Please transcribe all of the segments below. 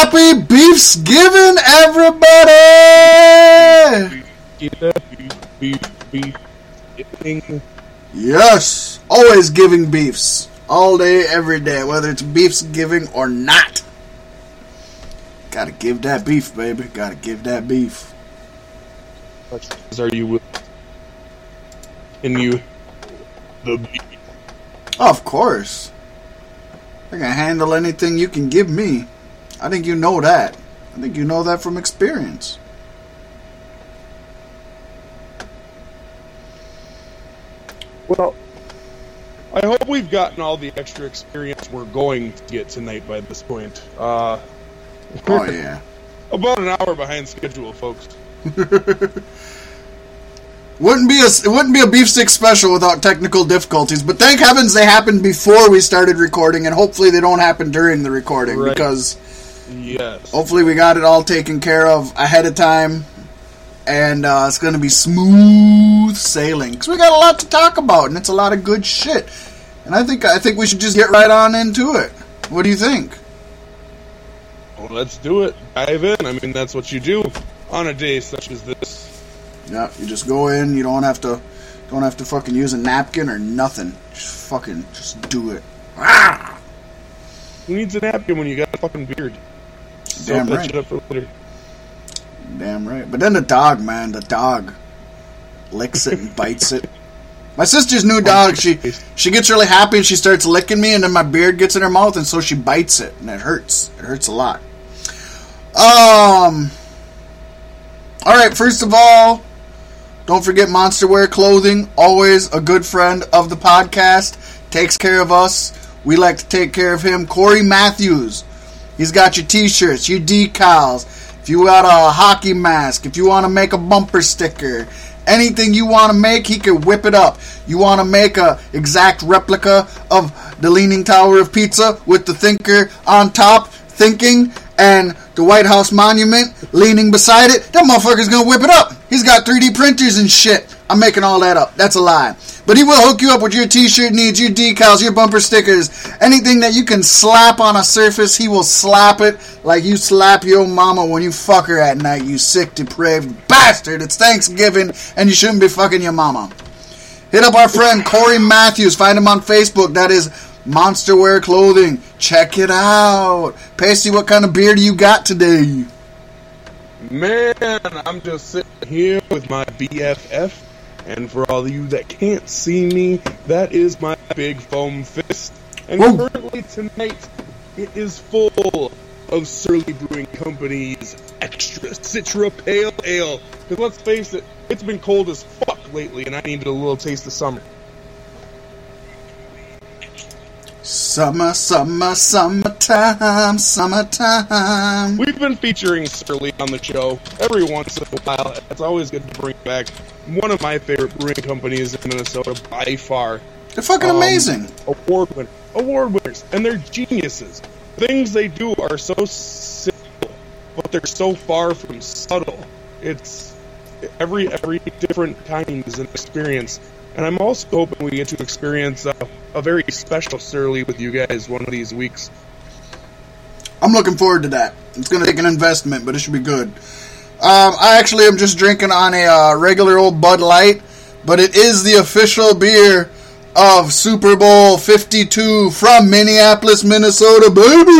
Happy Beefsgiving, everybody! Yes, always giving beefs. All day, every day, whether it's Beefsgiving or not. Gotta give that beef, baby. Gotta give that beef. Are you in you the beef? Of course. I can handle anything you can give me. I think you know that. I think you know that from experience. Well, I hope we've gotten all the extra experience we're going to get tonight by this point. Oh, yeah. About an hour behind schedule, folks. It wouldn't be a beefsteak special without technical difficulties, but thank heavens they happened before we started recording, and hopefully they don't happen during the recording, right. Because yes. Hopefully we got it all taken care of ahead of time, and it's going to be smooth sailing, because we got a lot to talk about, and it's a lot of good shit, and I think we should just get right on into it. What do you think? Well, let's do it. Dive in. I mean, that's what you do on a day such as this. Yeah, you just go in. You don't have to fucking use a napkin or nothing. Just do it. Ah! Who needs a napkin when you got a fucking beard? Damn right. Shit up for later. Damn right. But then the dog licks it and bites it. My sister's new dog, she gets really happy and she starts licking me, and then my beard gets in her mouth, and so she bites it, and it hurts. It hurts a lot. All right. First of all, don't forget Monster Wear Clothing, always a good friend of the podcast, takes care of us. We like to take care of him. Corey Matthews, he's got your t-shirts, your decals, if you got a hockey mask, if you want to make a bumper sticker, anything you want to make, he can whip it up. You want to make a exact replica of the Leaning Tower of Pizza with the thinker on top, thinking, and the White House monument leaning beside it, that motherfucker's gonna whip it up. He's got 3D printers and shit. I'm making all that up. That's a lie. But he will hook you up with your t-shirt needs, your decals, your bumper stickers, anything that you can slap on a surface, he will slap it like you slap your mama when you fuck her at night, you sick, depraved bastard. It's Thanksgiving, and you shouldn't be fucking your mama. Hit up our friend Corey Matthews. Find him on Facebook. That is Monster Wear Clothing. Check it out. Pasty, what kind of beer do you got today? Man, I'm just sitting here with my BFF. And for all of you that can't see me, that is my big foam fist. And whoa. Currently tonight, it is full of Surly Brewing Company's Extra Citra Pale Ale. Because let's face it, it's been cold as fuck lately, and I needed a little taste of summer. Summer, summer, summertime, summertime. We've been featuring Surly on the show every once in a while. It's always good to bring back one of my favorite brewing companies in Minnesota by far. They're fucking amazing. Award winners. And they're geniuses. Things they do are so simple, but they're so far from subtle. It's every different kind is an experience. And I'm also hoping we get to experience a very special Surly with you guys one of these weeks. I'm looking forward to that. It's going to take an investment, but it should be good. I actually am just drinking on a regular old Bud Light, but it is the official beer of Super Bowl 52 from Minneapolis, Minnesota, baby!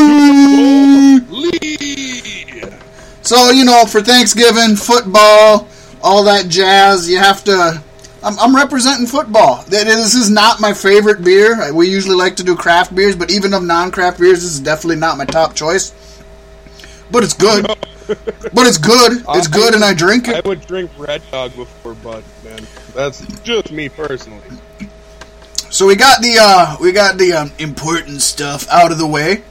So, you know, for Thanksgiving, football, all that jazz, you have to... I'm representing football. This is not my favorite beer. We usually like to do craft beers, but even of non-craft beers, this is definitely not my top choice. But it's good. No. But it's good. It's good, and I drink it. I would drink Red Dog before Bud, man. That's just me personally. So we got the important stuff out of the way.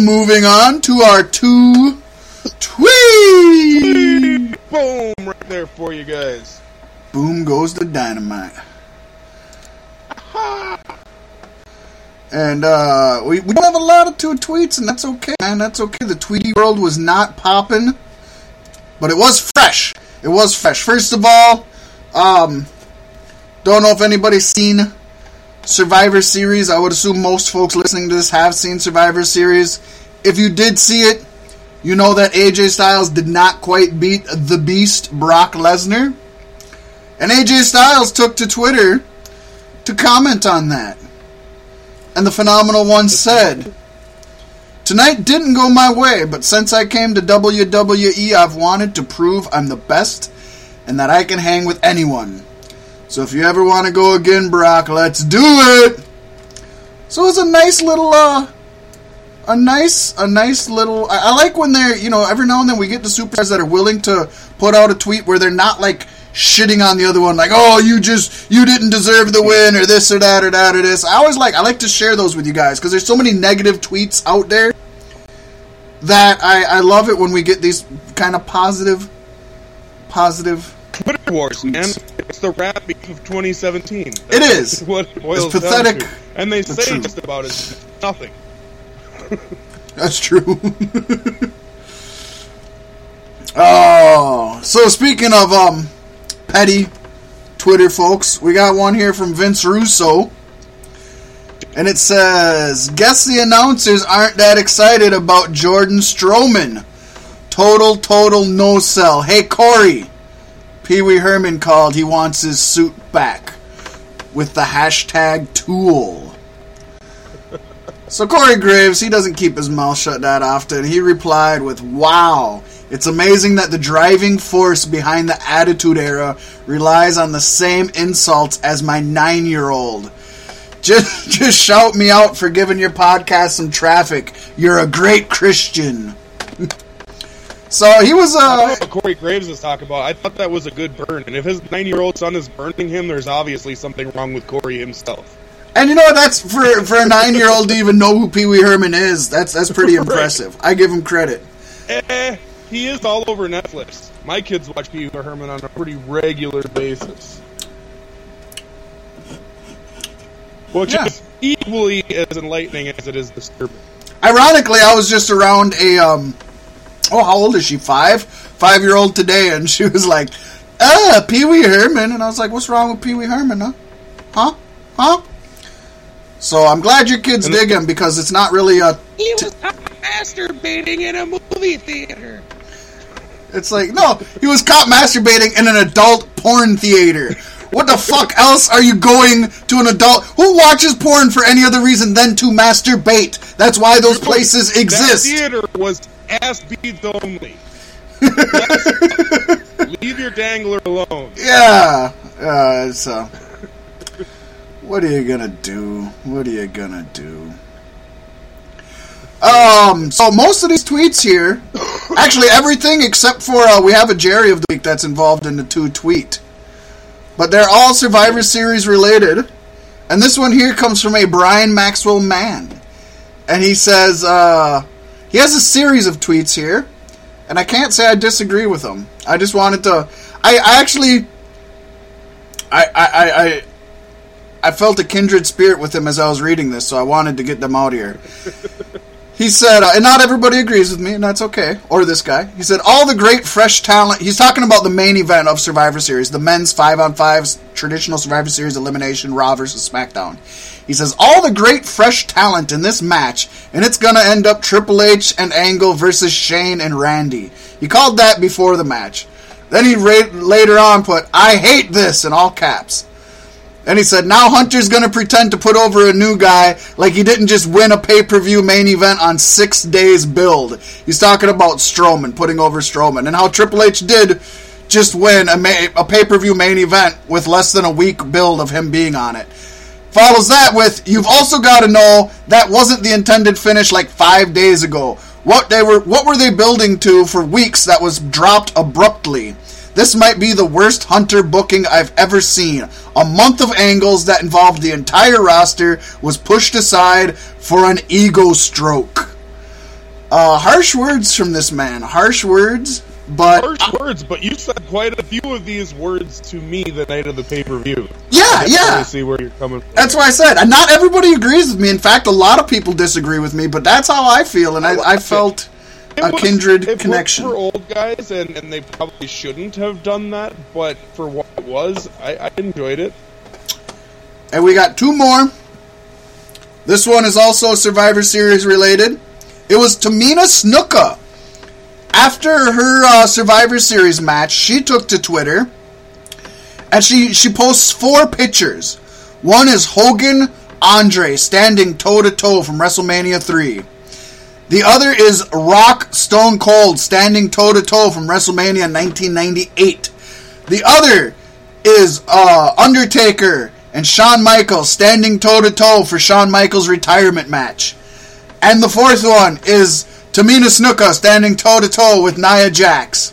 Moving on to our two tweets. Boom! Right there for you guys. Boom goes the dynamite. And we don't have a lot of two tweets, and that's okay, man. That's okay. The Tweety world was not popping, but it was fresh. It was fresh. First of all, don't know if anybody's seen Survivor Series. I would assume most folks listening to this have seen Survivor Series. If you did see it, You know that AJ Styles did not quite beat the beast, Brock Lesnar. And AJ Styles took to Twitter to comment on that. And the Phenomenal One said, "Tonight didn't go my way, but since I came to WWE, I've wanted to prove I'm the best and that I can hang with anyone. So if you ever want to go again, Brock, let's do it." So it was a nice little, I like when they're, you know, every now and then we get the superstars that are willing to put out a tweet where they're not, like, shitting on the other one, like, oh, you didn't deserve the win, or this, or that, or that, or this. I like to share those with you guys, because there's so many negative tweets out there that I love it when we get these kind of positive Twitter wars, tweets. Man. It's the rap of 2017. It is. What it's pathetic. And they say truth. Just about it. Nothing. That's true. Oh, so speaking of petty Twitter folks, we got one here from Vince Russo. And it says, "Guess the announcers aren't that excited about Jordan Strowman. Total no sell. Hey, Corey. Pee Wee Herman called. He wants his suit back. With the hashtag tool." So Corey Graves, he doesn't keep his mouth shut that often. He replied with, "Wow, it's amazing that the driving force behind the Attitude Era relies on the same insults as my 9-year-old. Just shout me out for giving your podcast some traffic. You're a great Christian." So he was. I don't know what Corey Graves was talking about. I thought that was a good burn. And if his 9-year-old son is burning him, there's obviously something wrong with Corey himself. And you know, that's for a 9-year-old to even know who Pee Wee Herman is. That's pretty impressive. I give him credit. He is all over Netflix. My kids watch Pee Wee Herman on a pretty regular basis, which is equally as enlightening as it is disturbing. Ironically, I was just around a how old is she? 5-year-old today, and she was like, Pee Wee Herman," and I was like, "What's wrong with Pee Wee Herman? Huh?" So I'm glad your kids dig him, because it's not really a. He was caught masturbating in a movie theater. It's like, no, he was caught masturbating in an adult porn theater. What the fuck else are you going to an adult? Who watches porn for any other reason than to masturbate? That's why those places exist. That theater was ass beads only. Leave your dangler alone. Yeah. What are you gonna do? So most of these tweets here, actually everything except for we have a Jerry of the week that's involved in the 2 tweet, but they're all Survivor Series related. And this one here comes from a Brian Maxwell Mann, and he says he has a series of tweets here, and I can't say I disagree with him. I just wanted to. I felt a kindred spirit with him as I was reading this, so I wanted to get them out here. He said, and not everybody agrees with me, and that's okay, or this guy. He said, all the great fresh talent. He's talking about the main event of Survivor Series, the men's 5-on-5s, traditional Survivor Series elimination, Raw versus SmackDown. He says, all the great fresh talent in this match, and it's going to end up Triple H and Angle versus Shane and Randy. He called that before the match. Then he later on put, I hate this, in all caps. And he said, now Hunter's going to pretend to put over a new guy like he didn't just win a pay-per-view main event on 6 days build. He's talking about Strowman, putting over Strowman. And how Triple H did just win a pay-per-view main event with less than a week build of him being on it. Follows that with, you've also got to know that wasn't the intended finish like 5 days ago. What were they building to for weeks that was dropped abruptly? This might be the worst Hunter booking I've ever seen. A month of angles that involved the entire roster was pushed aside for an ego stroke. Harsh words from this man. Harsh words, but you said quite a few of these words to me the night of the pay-per-view. Yeah. I see where you're coming from. That's why I said, and not everybody agrees with me. In fact, a lot of people disagree with me, but that's how I feel, and I felt... A kindred connection. It worked for old guys, and they probably shouldn't have done that, but for what it was, I enjoyed it. And we got 2 more. This one is also Survivor Series related. It was Tamina Snuka. after her Survivor Series match, she took to Twitter, and she posts 4 pictures. One is Hogan, Andre standing toe-to-toe from WrestleMania 3. The other is Rock, Stone Cold standing toe-to-toe from WrestleMania 1998. The other is Undertaker and Shawn Michaels standing toe-to-toe for Shawn Michaels' retirement match. And the fourth one is Tamina Snuka standing toe-to-toe with Nia Jax.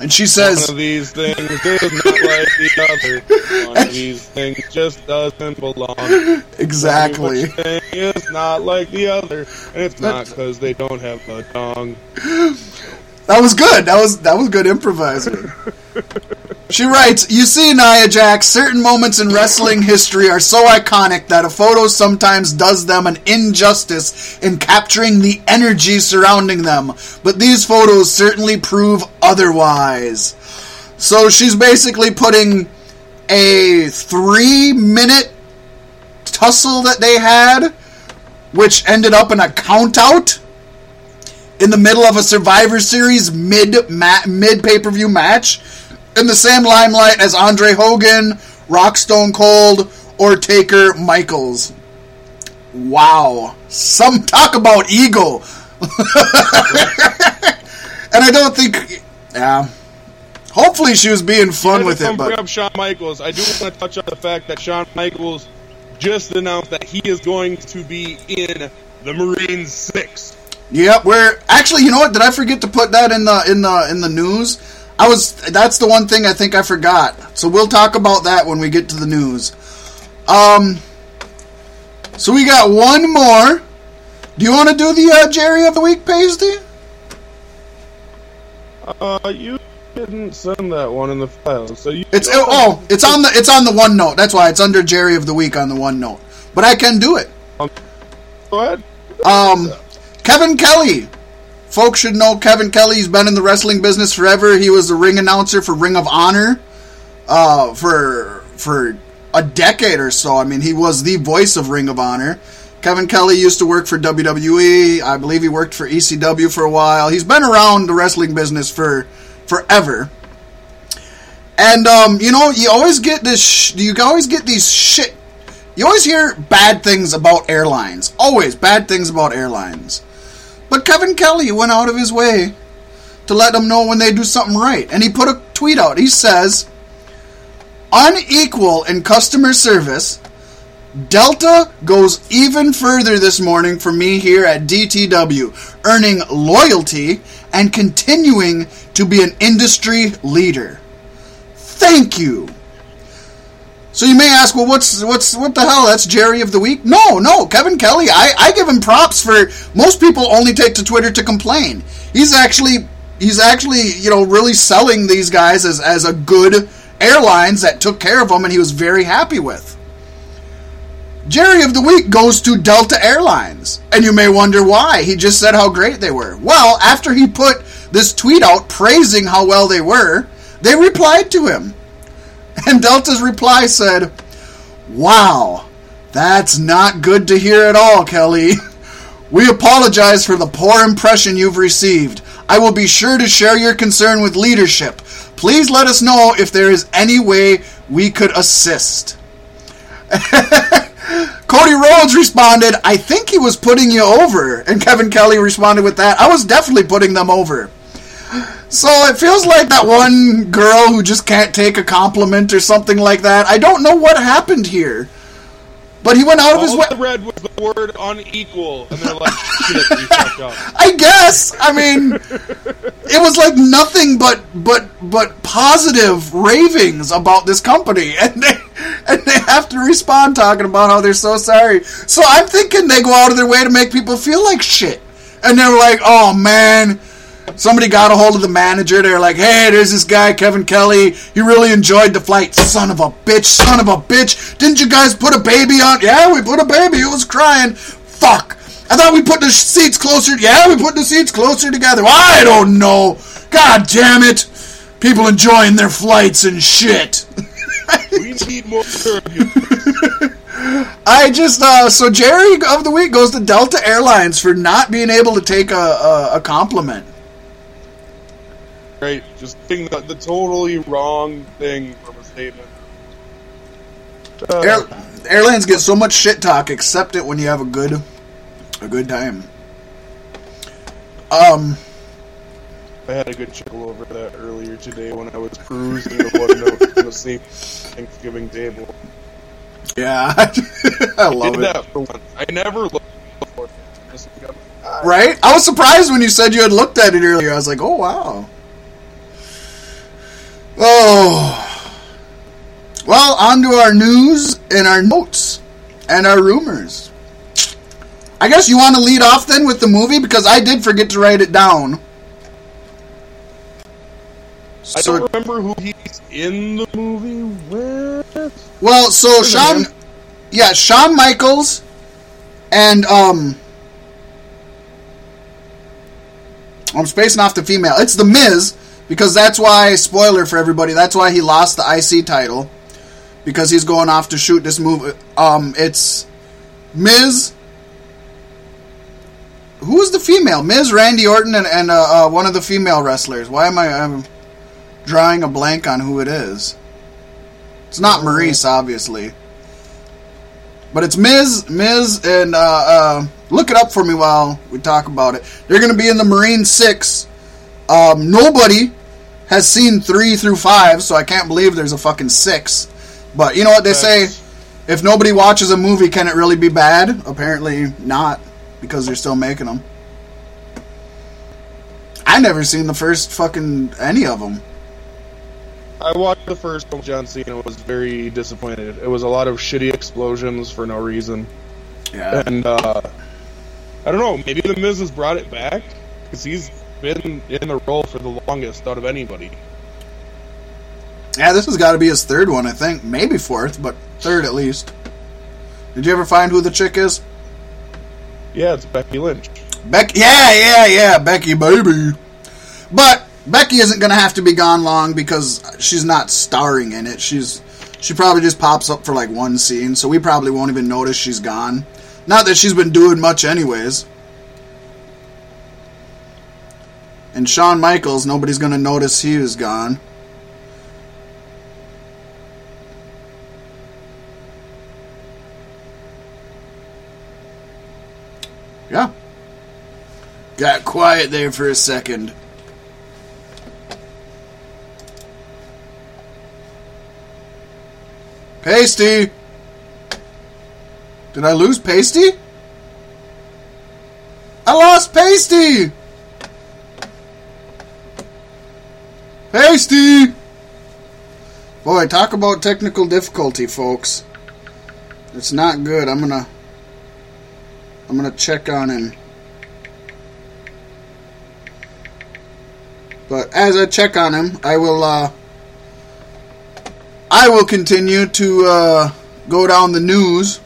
And she says... One of these things is not like the other. One of these things just doesn't belong. Exactly. One thing is not like the other. And it's not because they don't have a tongue. That was good. That was good improvising. She writes, "You see, Nia Jax, certain moments in wrestling history are so iconic that a photo sometimes does them an injustice in capturing the energy surrounding them. But these photos certainly prove otherwise." So she's basically putting a 3-minute tussle that they had, which ended up in a count-out in the middle of a Survivor Series mid pay-per-view match, in the same limelight as Andre Hogan, Rock, Stone Cold, or Taker Michaels. Wow. Some talk about ego. And I don't think... Yeah. Hopefully she was being fun with it. Bring up Shawn Michaels. I do want to touch on the fact that Shawn Michaels just announced that he is going to be in the Marines 6. Yep, we're... Actually, you know what? Did I forget to put that in the news? That's the one thing I think I forgot. So we'll talk about that when we get to the news. So we got one more. Do you want to do the Jerry of the Week, Paisley? You didn't send that one in the file, so you. It's on the OneNote. That's why it's under Jerry of the Week on the OneNote. But I can do it. Go ahead. Kevin Kelly. Folks should know Kevin Kelly. He's been in the wrestling business forever. He was the ring announcer for Ring of Honor for a decade or so. I mean, he was the voice of Ring of Honor. Kevin Kelly used to work for WWE. I believe he worked for ECW for a while. He's been around the wrestling business for forever. And you always hear bad things about airlines. Always bad things about airlines. But Kevin Kelly went out of his way to let them know when they do something right. And he put a tweet out. He says, "Unequal in customer service, Delta goes even further this morning for me here at DTW, earning loyalty and continuing to be an industry leader. Thank you." So you may ask, well, what the hell? That's Jerry of the Week? No, Kevin Kelly, I give him props for, most people only take to Twitter to complain. He's actually, really selling these guys as a good airlines that took care of them and he was very happy with. Jerry of the Week goes to Delta Airlines. And you may wonder why. He just said how great they were. Well, after he put this tweet out praising how well they were, they replied to him. And Delta's reply said, "Wow, that's not good to hear at all, Kelly. We apologize for the poor impression you've received. I will be sure to share your concern with leadership. Please let us know if there is any way we could assist." Cody Rhodes responded, "I think he was putting you over." And Kevin Kelly responded with that, "I was definitely putting them over." So it feels like that one girl who just can't take a compliment or something like that. I don't know what happened here. But he went out of his way. All the red was the word unequal. And they're like, shit, you fucked up. I guess. I mean, it was like nothing but positive ravings about this company. And they have to respond talking about how they're so sorry. So I'm thinking they go out of their way to make people feel like shit. And they're like, oh, man. Somebody got a hold of the manager. They're like, "Hey, there's this guy, Kevin Kelly. He really enjoyed the flight. Son of a bitch. Didn't you guys put a baby on?" "Yeah, we put a baby. It was crying." "Fuck. I thought we put the seats closer." "Yeah, we put the seats closer together." "Well, I don't know. God damn it. People enjoying their flights and shit." We need more of you. So Jerry of the Week goes to Delta Airlines for not being able to take a compliment. great. Just think the totally wrong thing from a statement. Airlines get so much shit talk. Accept it when you have a good time. I had a good chuckle over that earlier today when I was cruising to one of the same Thanksgiving table. Yeah, I love it. For once. I never looked before. Right? I was surprised when you said you had looked at it earlier. I was like, oh, wow. Oh. Well, on to our news and our notes and our rumors. I guess you want to lead off then with the movie, because I did forget to write it down. So, I don't remember who he's in the movie with. Well, so Shawn Michaels and I'm spacing off the female. It's The Miz, because that's why, spoiler for everybody, that's why he lost the IC title, because he's going off to shoot this movie. It's Miz. Who's the female? Miz, Randy Orton, and one of the female wrestlers. Why am I'm drawing a blank on who it is. It's not Maurice, obviously. But it's Miz, and look it up for me while we talk about it. They're going to be in the Marine 6. Nobody has seen 3 through 5, so I can't believe there's a fucking 6. But you know what they say? If nobody watches a movie, can it really be bad? Apparently not, because they're still making them. I never seen the first fucking any of them. I watched the first one with John Cena and was very disappointed. It was a lot of shitty explosions for no reason. Yeah. And, I don't know, maybe The Miz has brought it back? Because he's been in the role for the longest out of anybody. Yeah, this has got to be his third one, I think. Maybe fourth, but third at least. Did you ever find who the chick is? Yeah, it's Becky Lynch. Becky, baby. But Becky isn't going to have to be gone long, because she's not starring in it. She probably just pops up for like one scene, so we probably won't even notice she's gone. Not that she's been doing much anyways. And Shawn Michaels, nobody's going to notice he was gone. Yeah. Got quiet there for a second. Pasty! Did I lose Pasty? I lost Pasty! Pasty! Boy, talk about technical difficulty, folks. It's not good. I'm gonna check on him. But as I check on him, I will continue to go down the news.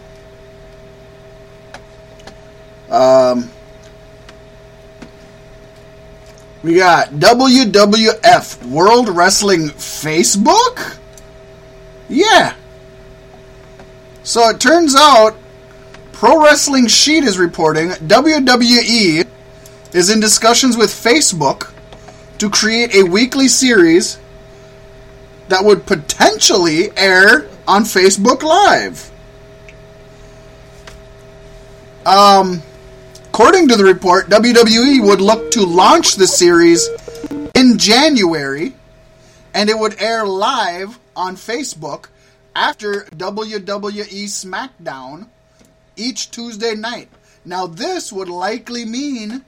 We got WWF, World Wrestling Facebook? Yeah. So it turns out, Pro Wrestling Sheet is reporting, WWE is in discussions with Facebook to create a weekly series that would potentially air on Facebook Live. According to the report, WWE would look to launch the series in January, and it would air live on Facebook after WWE SmackDown each Tuesday night. Now, this would likely mean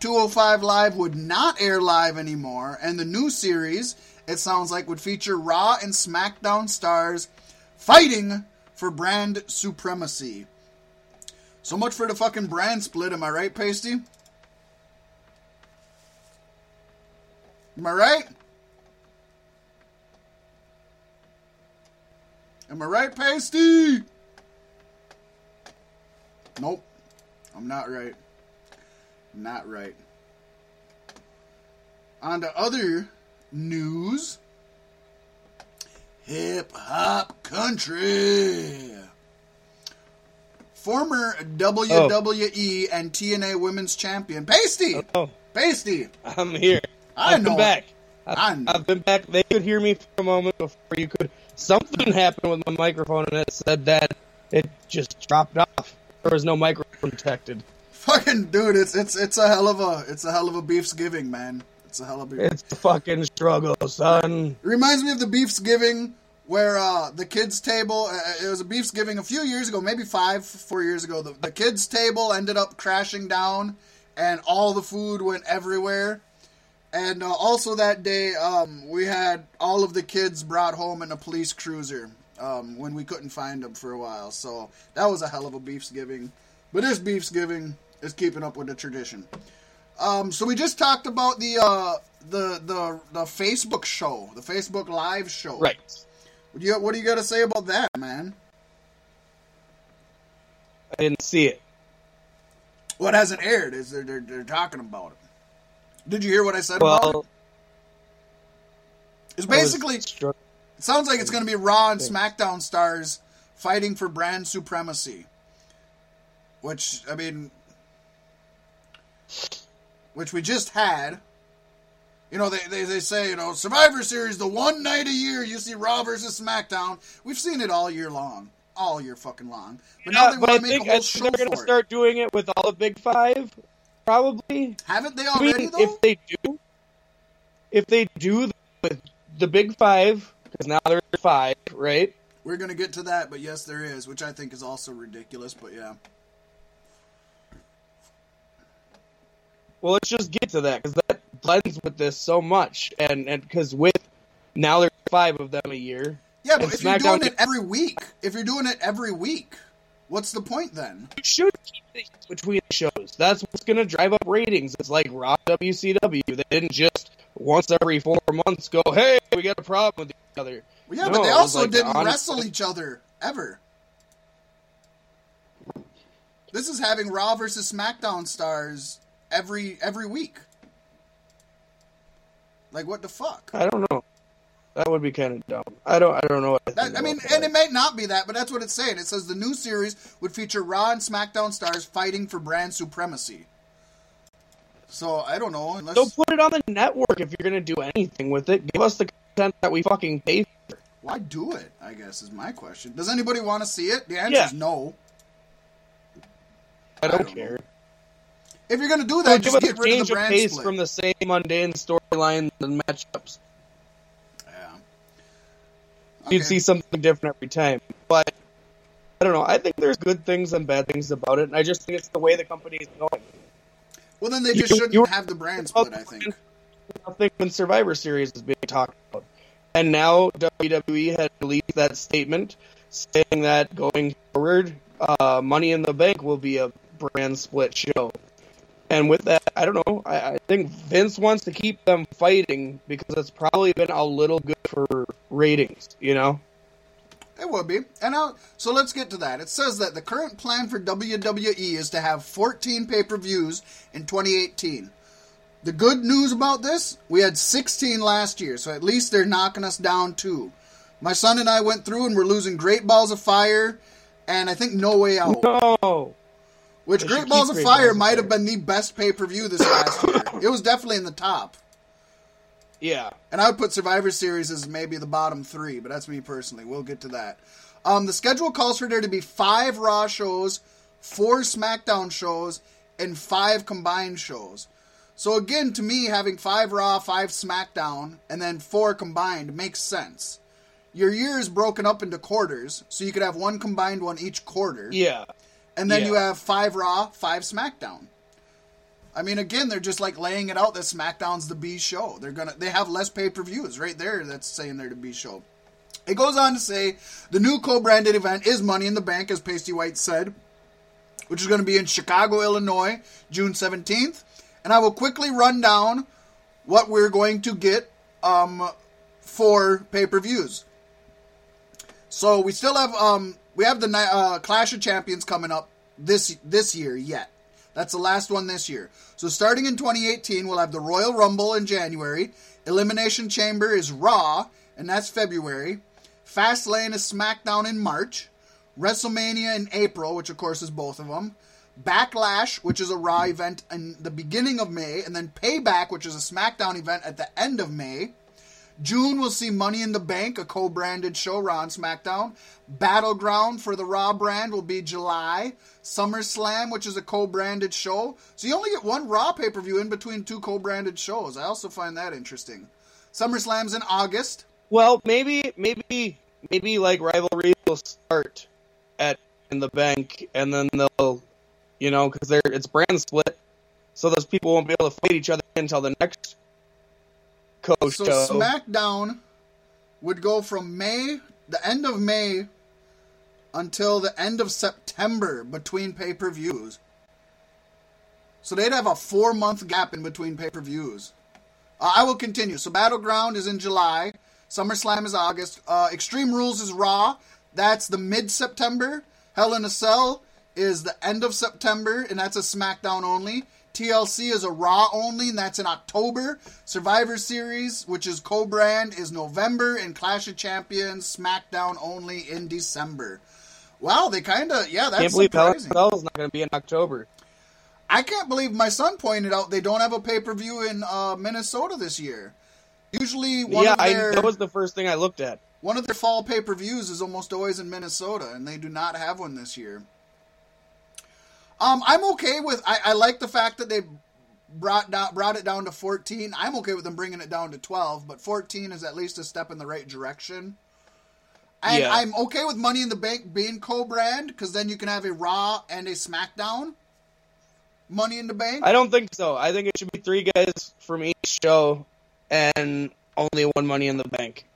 205 Live would not air live anymore, and the new series, it sounds like, would feature Raw and SmackDown stars fighting for brand supremacy. So much for the fucking brand split, am I right, Pasty? Am I right? Am I right, Pasty? Nope. I'm not right. Not right. On to other news. Hip Hop Country. Former WWE and TNA Women's Champion Pasty. I'm here. Welcome back. I've been back. They could hear me for a moment before you could. Something happened with my microphone, and it said that it just dropped off. There was no microphone protected. Fucking dude, it's a hell of a Beefsgiving, man. It's a hell of a. It's a fucking struggle, son. It reminds me of the Beefsgiving where the kids' table. It was a Beefsgiving a few years ago, maybe 4 years ago. The kids' table ended up crashing down, and all the food went everywhere. And also that day, we had all of the kids brought home in a police cruiser when we couldn't find them for a while. So that was a hell of a Beefsgiving. But this Beefsgiving is keeping up with the tradition. So we just talked about the Facebook show, the Facebook Live show. Right. What do you got to say about that, man? I didn't see it. Well, it hasn't aired. Is they're talking about it. Did you hear what I said about it? It's basically... It sounds like it's going to be Raw and SmackDown stars fighting for brand supremacy. Which, I mean... Which we just had. You know, they say, you know, Survivor Series, the one night a year you see Raw versus SmackDown. We've seen it all year long. All year fucking long. But now they want to make a whole show they're going to start doing it with all the Big Five... Probably. Haven't they already, though? If they do with the Big Five, because now there's five, right? We're going to get to that, but yes, there is, which I think is also ridiculous, but yeah. Well, let's just get to that, because that blends with this so much, and because with now there's five of them a year. Yeah, but if you're doing it every week, what's the point then? You should keep things between the shows. That's what's going to drive up ratings. It's like Raw WCW. They didn't just once every 4 months go, hey, we got a problem with each other. Well, yeah, no, but they also didn't wrestle each other ever. This is having Raw versus SmackDown stars every week. Like, what the fuck? I don't know. That would be kind of dumb. I don't know. I mean, it may not be that, but that's what it's saying. It says the new series would feature Raw and SmackDown stars fighting for brand supremacy. So, I don't know. Unless... So put it on the network if you're going to do anything with it. Give us the content that we fucking pay for. Why do it, I guess, is my question. Does anybody want to see it? The answer is no. I don't care. Know. If you're going to do that, just get rid of the brand split. From the same mundane storylines and matchups. Okay. You'd see something different every time. But, I don't know. I think there's good things and bad things about it. And I just think it's the way the company is going. Well, then they just shouldn't have the brand split, I think. Nothing when Survivor Series is being talked about. And now WWE had released that statement saying that going forward, Money in the Bank will be a brand split show. And with that, I don't know. I think Vince wants to keep them fighting because it's probably been a little good for ratings, you know? It would be. And so let's get to that. It says that the current plan for WWE is to have 14 pay-per-views in 2018. The good news about this, we had 16 last year, so at least they're knocking us down too. My son and I went through and we're losing Great Balls of Fire and I think No Way Out. No! Which Great Balls of Fire might have been the best pay-per-view this last year. It was definitely in the top. Yeah. And I would put Survivor Series as maybe the bottom three, but that's me personally. We'll get to that. The schedule calls for there to be 5 Raw shows, 4 SmackDown shows, and 5 combined shows. So again, to me, having 5 Raw, 5 SmackDown, and then 4 combined makes sense. Your year is broken up into quarters, so you could have one combined one each quarter. Yeah. And then you have 5 Raw, 5 SmackDown. I mean, again, they're just like laying it out that SmackDown's the B show. They have less pay-per-views right there. That's saying they're the B show. It goes on to say the new co-branded event is Money in the Bank, as Pasty White said, which is going to be in Chicago, Illinois, June 17th. And I will quickly run down what we're going to get for pay-per-views. So we still have... We have the Clash of Champions coming up this year yet. That's the last one this year. So starting in 2018, we'll have the Royal Rumble in January. Elimination Chamber is Raw, and that's February. Fastlane is SmackDown in March. WrestleMania in April, which of course is both of them. Backlash, which is a Raw event in the beginning of May, and then Payback, which is a SmackDown event at the end of May. June will see Money in the Bank, a co-branded show, Raw and SmackDown. Battleground for the Raw brand will be July. SummerSlam, which is a co-branded show. So you only get one Raw pay-per-view in between two co-branded shows. I also find that interesting. SummerSlam's in August. Well, maybe like Rivalry will start at In the Bank, and then they'll, you know, because it's brand split, so those people won't be able to fight each other until the next coast. So SmackDown would go from the end of May, until the end of September between pay-per-views. So they'd have a 4-month gap in between pay-per-views. I will continue. So Battleground is in July. SummerSlam is August. Extreme Rules is Raw. That's the mid-September. Hell in a Cell is the end of September, and that's a SmackDown only. TLC is a Raw only, and that's in October. Survivor Series, which is co-brand, is November, and Clash of Champions, SmackDown only, in December. Wow, they kind of, that's can't believe surprising. Hell in a Cell is not going to be in October. I can't believe my son pointed out they don't have a pay-per-view in Minnesota this year. Usually that was the first thing I looked at. One of their fall pay-per-views is almost always in Minnesota, and they do not have one this year. I'm okay with... I like the fact that they brought it down to 14. I'm okay with them bringing it down to 12, but 14 is at least a step in the right direction. And I'm okay with Money in the Bank being co-brand, because then you can have a Raw and a SmackDown Money in the Bank. I don't think so. I think it should be 3 guys from each show and only one Money in the Bank.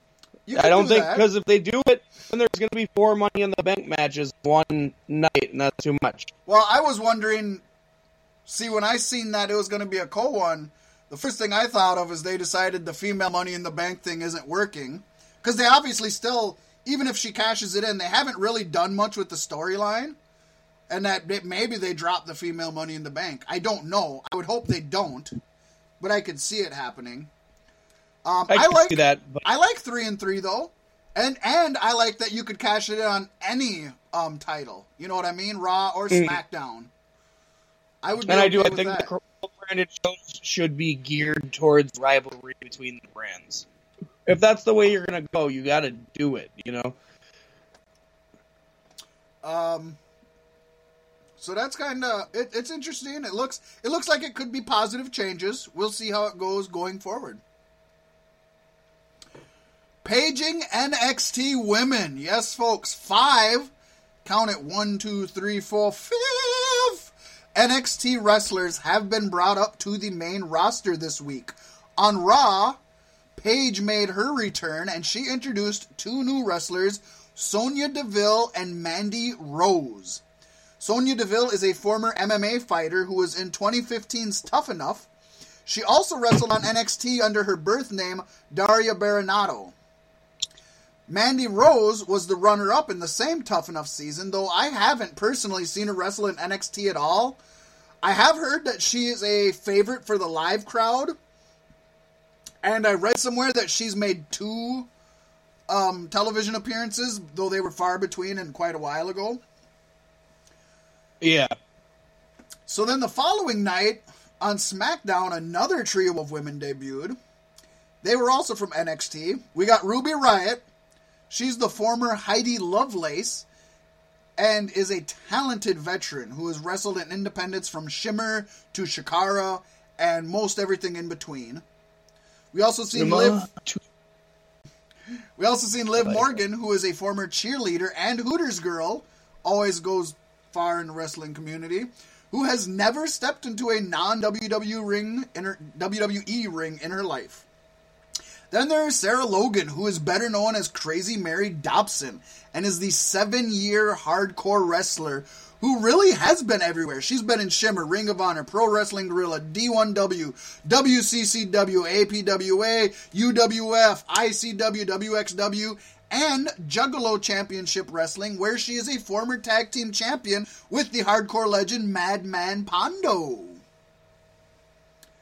I don't think, because if they do it, then there's going to be 4 Money in the Bank matches one night, and that's too much. Well, I was wondering, when I seen that it was going to be a co-one, the first thing I thought of is they decided the female Money in the Bank thing isn't working. Because they obviously still, even if she cashes it in, they haven't really done much with the storyline. And that maybe they dropped the female Money in the Bank. I don't know. I would hope they don't. But I could see it happening. I like that. But... I like 3 and 3 though, and I like that you could cash it in on any title. You know what I mean, Raw or SmackDown. I would. I think that. The branded shows should be geared towards rivalry between the brands. If that's the way you're gonna go, you got to do it. You know. So that's kind of it's interesting. It looks like it could be positive changes. We'll see how it goes going forward. Paging NXT women. Yes, folks. 5. Count it. 5 NXT wrestlers have been brought up to the main roster this week. On Raw, Paige made her return, and she introduced 2 new wrestlers, Sonya Deville and Mandy Rose. Sonya Deville is a former MMA fighter who was in 2015's Tough Enough. She also wrestled on NXT under her birth name, Daria Baronato. Mandy Rose was the runner-up in the same Tough Enough season, though I haven't personally seen her wrestle in NXT at all. I have heard that she is a favorite for the live crowd, and I read somewhere that she's made 2 television appearances, though they were far between and quite a while ago. Yeah. So then the following night, on SmackDown, another trio of women debuted. They were also from NXT. We got Ruby Riott. She's the former Heidi Lovelace and is a talented veteran who has wrestled in independents from Shimmer to Shakara and most everything in between. We also seen Liv Morgan, who is a former cheerleader and Hooters girl, always goes far in the wrestling community, who has never stepped into a WWE ring in her life. Then there's Sarah Logan, who is better known as Crazy Mary Dobson, and is the 7-year hardcore wrestler who really has been everywhere. She's been in Shimmer, Ring of Honor, Pro Wrestling Guerrilla, D1W, WCCW, APWA, UWF, ICW, WXW, and Juggalo Championship Wrestling, where she is a former tag team champion with the hardcore legend Madman Pondo.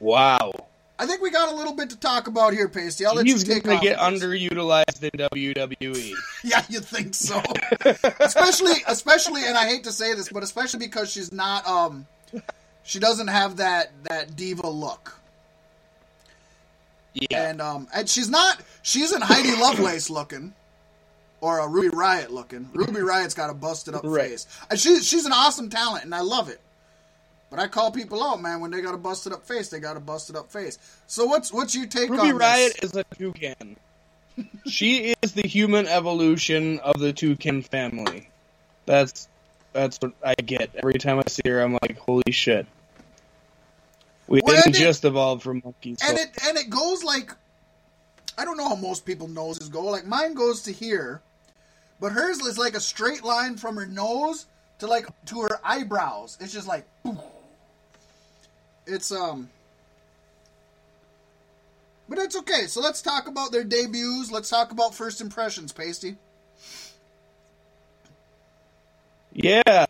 Wow. I think we got a little bit to talk about here, Pasty. I'll let you take off. You get underutilized in WWE. Yeah, you think so? especially, and I hate to say this, but especially because she's not, she doesn't have that diva look. Yeah, and she isn't Heidi Lovelace looking, or a Ruby Riott looking. Ruby Riott's got a busted up face. And she's an awesome talent, and I love it. But I call people out, man. When they got a busted up face, they got a busted up face. So what's your take on this? Ruby Riott is a toucan. She is the human evolution of the toucan family. That's what I get every time I see her. I'm like, holy shit. We didn't just evolve from monkeys. So. And it goes like, I don't know how most people's noses go. Like mine goes to here, but hers is like a straight line from her nose to her eyebrows. It's just like. Boom. It's but it's okay. So let's talk about their debuts. Let's talk about first impressions, Pasty. Yeah.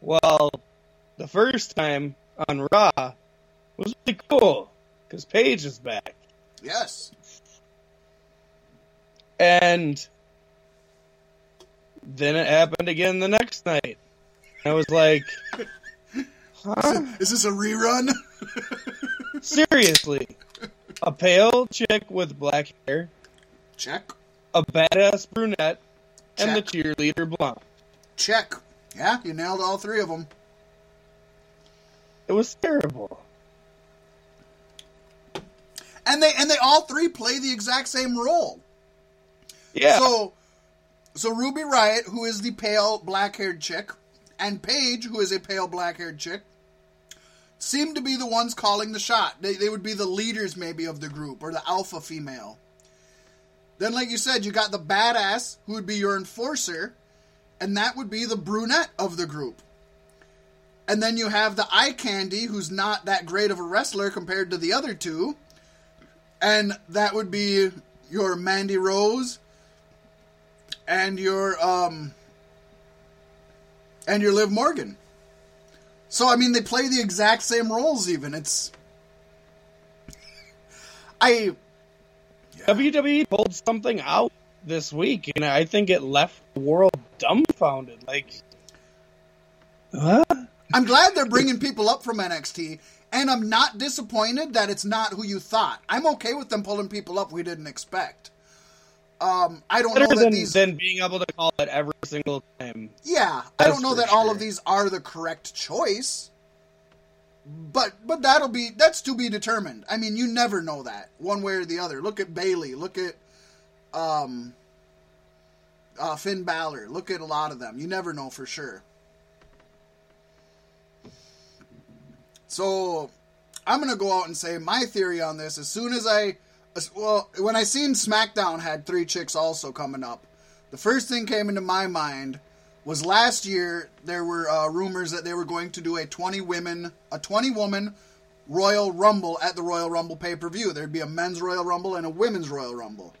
Well, the first time on Raw was really cool because Paige is back. Yes. And then it happened again the next night. I was like, huh? Is this a rerun? Seriously. A pale chick with black hair. Check. A badass brunette. Check. And the cheerleader blonde. Check. Yeah, you nailed all three of them. It was terrible. And they all three play the exact same role. Yeah. So Ruby Riott, who is the pale black-haired chick, and Paige, who is a pale black-haired chick, seem to be the ones calling the shot. They would be the leaders, maybe, of the group, or the alpha female. Then, like you said, you got the badass, who would be your enforcer, and that would be the brunette of the group. And then you have the eye candy, who's not that great of a wrestler compared to the other two. And that would be your Mandy Rose and your Liv Morgan. So, I mean, they play the exact same roles even. WWE pulled something out this week, and I think it left the world dumbfounded. Like, huh? I'm glad they're bringing people up from NXT, and I'm not disappointed that it's not who you thought. I'm okay with them pulling people up we didn't expect. I don't know that these... than being able to call it every single time. Yeah, I don't know that all of these are the correct choice, but that's to be determined. I mean, you never know that, one way or the other. Look at Bayley, look at Finn Balor, look at a lot of them. You never know for sure. So, I'm going to go out and say my theory on this. When I seen SmackDown had three chicks also coming up, the first thing came into my mind was last year there were rumors that they were going to do a 20-woman Royal Rumble at the Royal Rumble pay-per-view. There'd be a men's Royal Rumble and a women's Royal Rumble.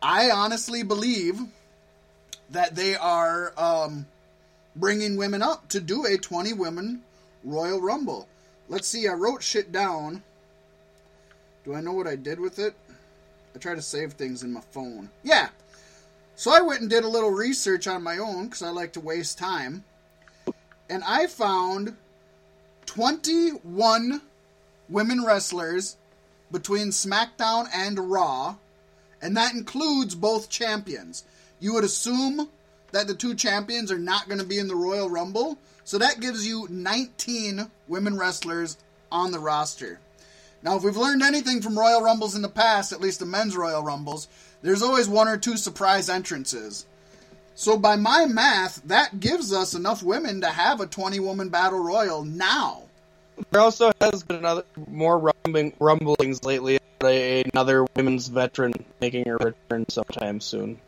I honestly believe that they are bringing women up to do a 20-woman Royal Rumble. Let's see, I wrote shit down. Do I know what I did with it? I try to save things in my phone. Yeah. So I went and did a little research on my own, because I like to waste time. And I found 21 women wrestlers between SmackDown and Raw. And that includes both champions. You would assume that the two champions are not going to be in the Royal Rumble. So that gives you 19 women wrestlers on the roster. Now, if we've learned anything from Royal Rumbles in the past, at least the men's Royal Rumbles, there's always one or two surprise entrances. So by my math, that gives us enough women to have a 20-woman battle royal now. There also has been more rumblings lately about another women's veteran making a return sometime soon.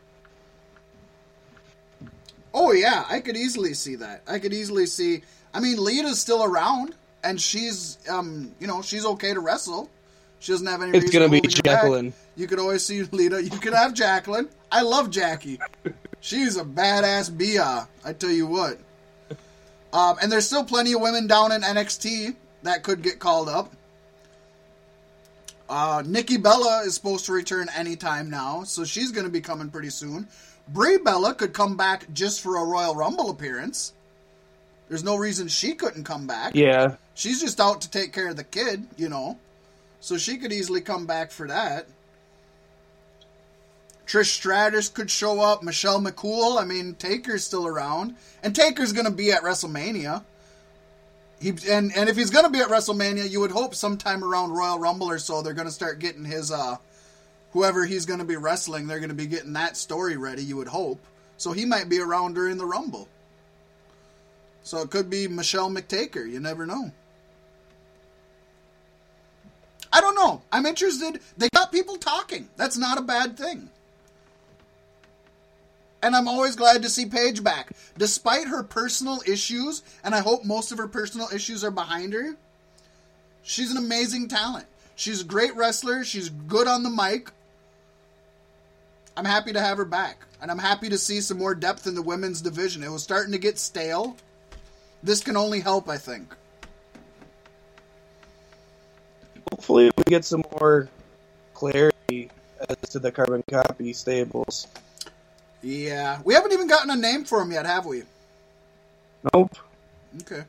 Oh, yeah, I could easily see that. I mean, Lita's still around. And she's, she's okay to wrestle. She doesn't have any reason. It's going to be Jacqueline. You could always see Lita. You could have Jacqueline. I love Jackie. She's a badass bia, I tell you what. And there's still plenty of women down in NXT that could get called up. Nikki Bella is supposed to return anytime now, so she's going to be coming pretty soon. Brie Bella could come back just for a Royal Rumble appearance. There's no reason she couldn't come back. Yeah. She's just out to take care of the kid, you know. So she could easily come back for that. Trish Stratus could show up. Michelle McCool. I mean, Taker's still around. And Taker's going to be at WrestleMania. And if he's going to be at WrestleMania, you would hope sometime around Royal Rumble or so, they're going to start getting his, whoever he's going to be wrestling, they're going to be getting that story ready, you would hope. So he might be around during the Rumble. So it could be Michelle McTaker. You never know. I don't know. I'm interested. They got people talking. That's not a bad thing. And I'm always glad to see Paige back. Despite her personal issues, and I hope most of her personal issues are behind her, she's an amazing talent. She's a great wrestler. She's good on the mic. I'm happy to have her back. And I'm happy to see some more depth in the women's division. It was starting to get stale. This can only help, I think. Hopefully we get some more clarity as to the carbon copy stables. Yeah. We haven't even gotten a name for them yet, have we? Nope. Okay.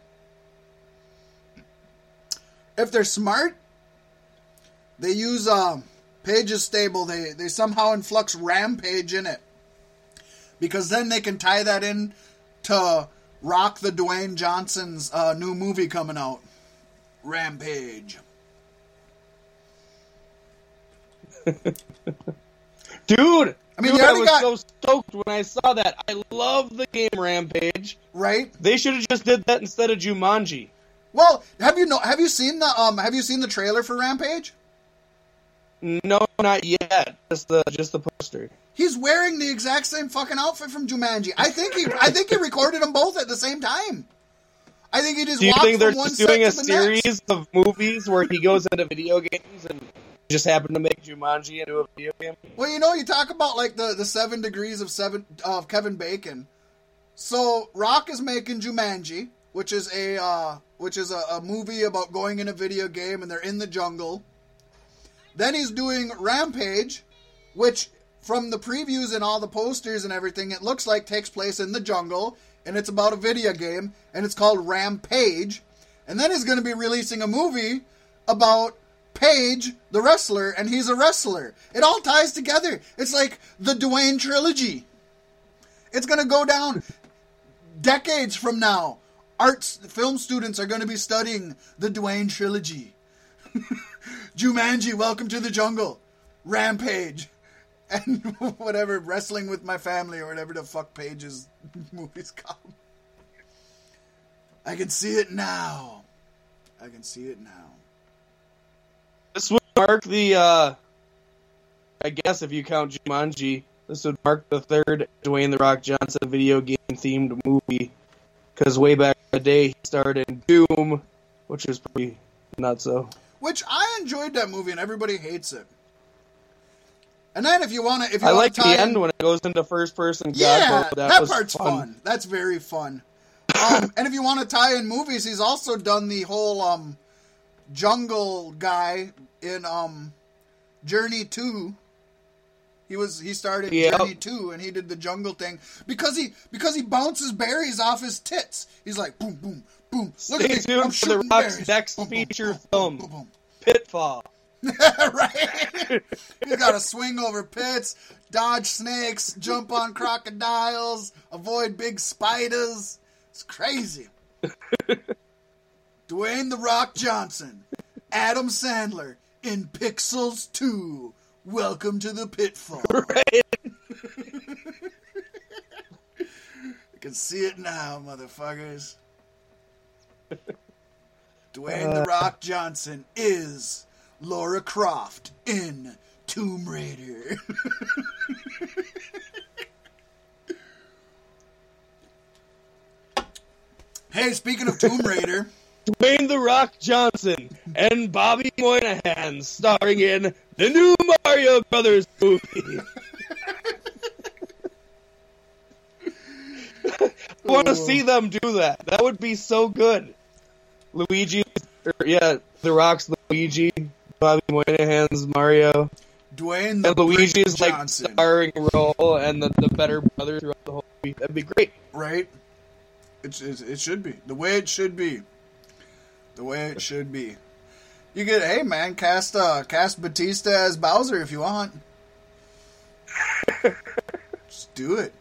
If they're smart, they use Paige's stable. They somehow influx Rampage in it. Because then they can tie that in to Rock the Dwayne Johnson's new movie coming out. Rampage. Dude! I mean, I was so stoked when I saw that. I love the game Rampage. Right? They should have just did that instead of Jumanji. Well, have you seen the trailer for Rampage? No, not yet. Just the poster. He's wearing the exact same fucking outfit from Jumanji. I think he recorded them both at the same time. I think he just walked from one set to the next. Do you think they're just doing a series of movies where he goes into video games and just happened to make Jumanji into a video game? Well, you know, you talk about like the 7 degrees of Kevin Bacon. So Rock is making Jumanji, which is a movie about going in a video game and they're in the jungle. Then he's doing Rampage, which from the previews and all the posters and everything, it looks like takes place in the jungle, and it's about a video game, and it's called Rampage. And then he's going to be releasing a movie about Paige, the wrestler, and he's a wrestler. It all ties together. It's like the Dwayne trilogy. It's going to go down decades from now. Film students are going to be studying the Dwayne trilogy. Jumanji, Welcome to the Jungle, Rampage, and whatever, Wrestling with My Family, or whatever the fuck Paige's movie's called. I can see it now. This would mark the, I guess if you count Jumanji, this would mark the third Dwayne The Rock Johnson video game themed movie, because way back in the day he starred in Doom, which was pretty nuts, though. Which I enjoyed that movie, and everybody hates it. And then I like the end when it goes into first person. Yeah, that part's fun. That's very fun. And if you want to tie in movies, he's also done the whole jungle guy in Journey 2. He started Journey 2, and he did the jungle thing because he bounces berries off his tits. He's like boom, boom. Boom. Look Stay at tuned I'm for The Rock's berries. Next boom, feature boom, film, boom, boom, boom. Pitfall. Right? You gotta swing over pits, dodge snakes, jump on crocodiles, avoid big spiders. It's crazy. Dwayne The Rock Johnson, Adam Sandler in Pixels 2. Welcome to the Pitfall. Right? I can see it now, motherfuckers. Dwayne The Rock Johnson is Lara Croft in Tomb Raider. Hey, speaking of Tomb Raider, Dwayne The Rock Johnson and Bobby Moynihan starring in the new Mario Brothers movie. I want to see them do that. That would be so good. The Rock's Luigi, Bobby Moynihan's Mario. Dwayne the Luigi's Johnson. Like starring role and the better brother throughout the whole movie. That'd be great, right? It should be the way it should be. The way it should be. You get, hey man, cast Batista as Bowser if you want. Just do it.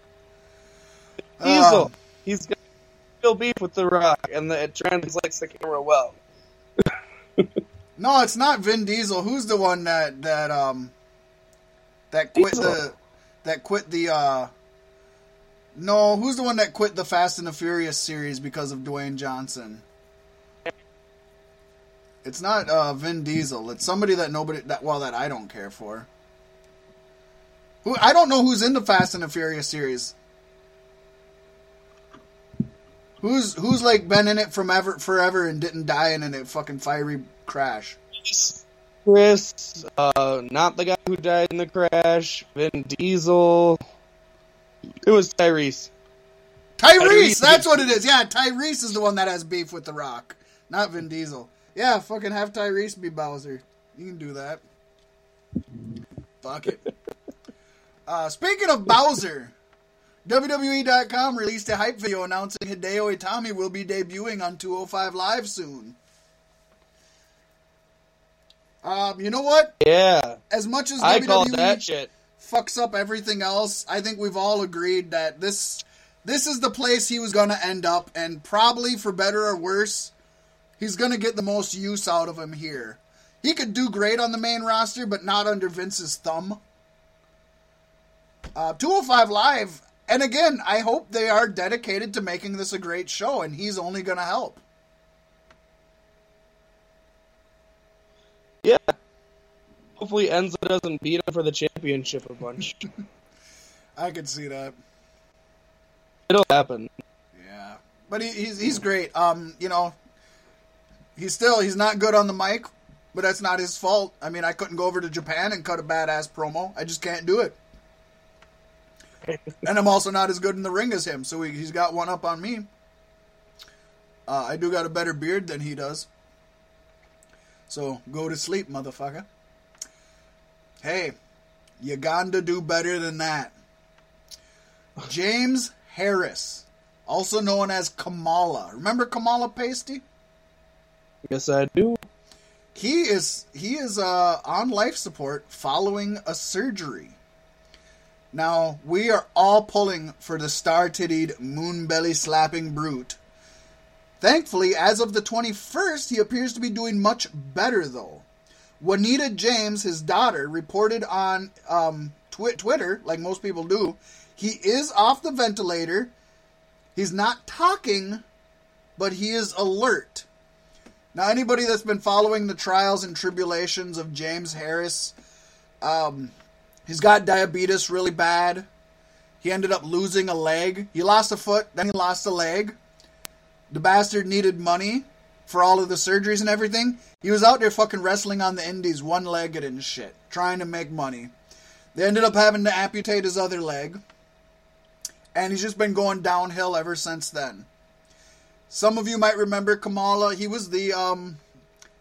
Diesel, he's got real beef with The Rock, and it translates the camera well. No, it's not Vin Diesel. Who's the one who's the one that quit the Fast and the Furious series because of Dwayne Johnson? It's not Vin Diesel. It's somebody that I don't care for. I don't know who's in the Fast and the Furious series. Who's like been in it forever and didn't die in a fucking fiery crash? Chris, not the guy who died in the crash. Vin Diesel. It was Tyrese. Tyrese, that's what it is. Yeah, Tyrese is the one that has beef with The Rock, not Vin Diesel. Yeah, fucking have Tyrese be Bowser. You can do that. Fuck it. Speaking of Bowser, WWE.com released a hype video announcing Hideo Itami will be debuting on 205 Live soon. You know what? Yeah. As much as I called that shit. Fucks up everything else, I think we've all agreed that this is the place he was going to end up, and probably for better or worse, he's going to get the most use out of him here. He could do great on the main roster, but not under Vince's thumb. 205 Live, and again, I hope they are dedicated to making this a great show, and he's only going to help. Yeah. Hopefully Enzo doesn't beat him for the championship a bunch. I could see that. It'll happen. Yeah. But he's great. He's not good on the mic, but that's not his fault. I mean, I couldn't go over to Japan and cut a badass promo. I just can't do it. And I'm also not as good in the ring as him, so he's got one up on me. I do got a better beard than he does. So, go to sleep, motherfucker. Hey, you gotta do better than that. James Harris, also known as Kamala. Remember Kamala Pasty? Yes, I do. He is on life support following a surgery. Now, we are all pulling for the star-tittied, moon-belly-slapping brute. Thankfully, as of the 21st, he appears to be doing much better, though. Juanita James, his daughter, reported on Twitter, like most people do, he is off the ventilator, he's not talking, but he is alert. Now, anybody that's been following the trials and tribulations of James Harris, he's got diabetes really bad. He ended up losing a leg. He lost a foot, then he lost a leg. The bastard needed money for all of the surgeries and everything. He was out there fucking wrestling on the indies, one-legged and shit, trying to make money. They ended up having to amputate his other leg, and he's just been going downhill ever since then. Some of you might remember Kamala. He was the,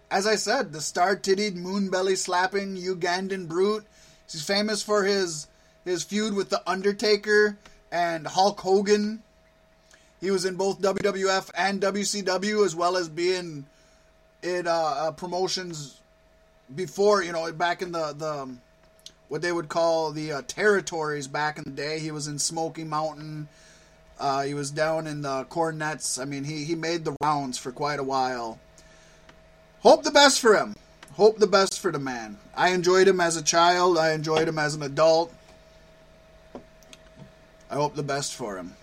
as I said, the star-tittied, moon-belly-slapping Ugandan brute. He's famous for his feud with The Undertaker and Hulk Hogan. He was in both WWF and WCW, as well as being in promotions before, back in the what they would call the territories back in the day. He was in Smoky Mountain. He was down in the Cornettes. I mean, he made the rounds for quite a while. Hope the best for him. Hope the best for the man. I enjoyed him as a child. I enjoyed him as an adult. I hope the best for him.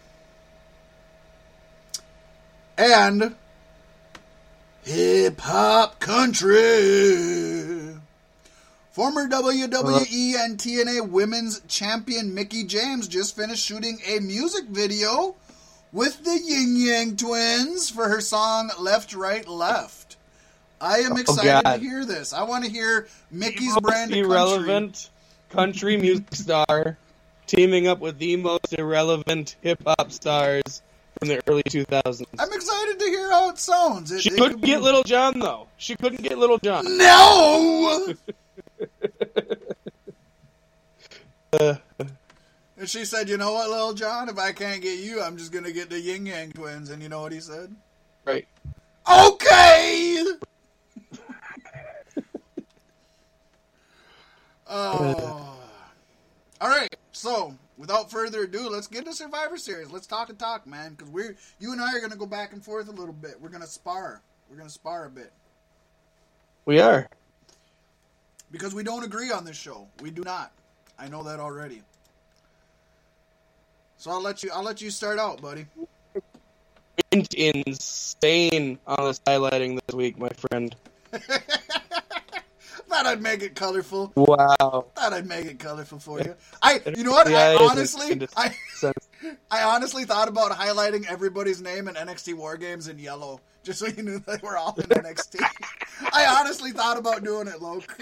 And hip hop country. Former WWE and TNA Women's Champion Mickie James just finished shooting a music video with the Yin Yang Twins for her song Left, Right, Left. I am excited to hear this. I want to hear Mickey's brand of country. Irrelevant country music star teaming up with the most irrelevant hip-hop stars in the early 2000s. I'm excited to hear how it sounds. She couldn't get Little John, though. She couldn't get Little John. No! And she said, you know what, Lil John? If I can't get you, I'm just going to get the Yin Yang Twins. And you know what he said? Right. Okay! All right, so without further ado, let's get to Survivor Series. Let's talk and talk, man, because you and I are going to go back and forth a little bit. We're going to spar. We're going to spar a bit. We are. Because we don't agree on this show. We do not. I know that already. So I'll let you start out, buddy. Went insane on the highlighting this week, my friend. Thought I'd make it colorful. Wow. Thought I'd make it colorful for you. You know what? Yeah, I honestly thought about highlighting everybody's name in NXT War Games in yellow, just so you knew they were all in NXT. I honestly thought about doing it, Loke.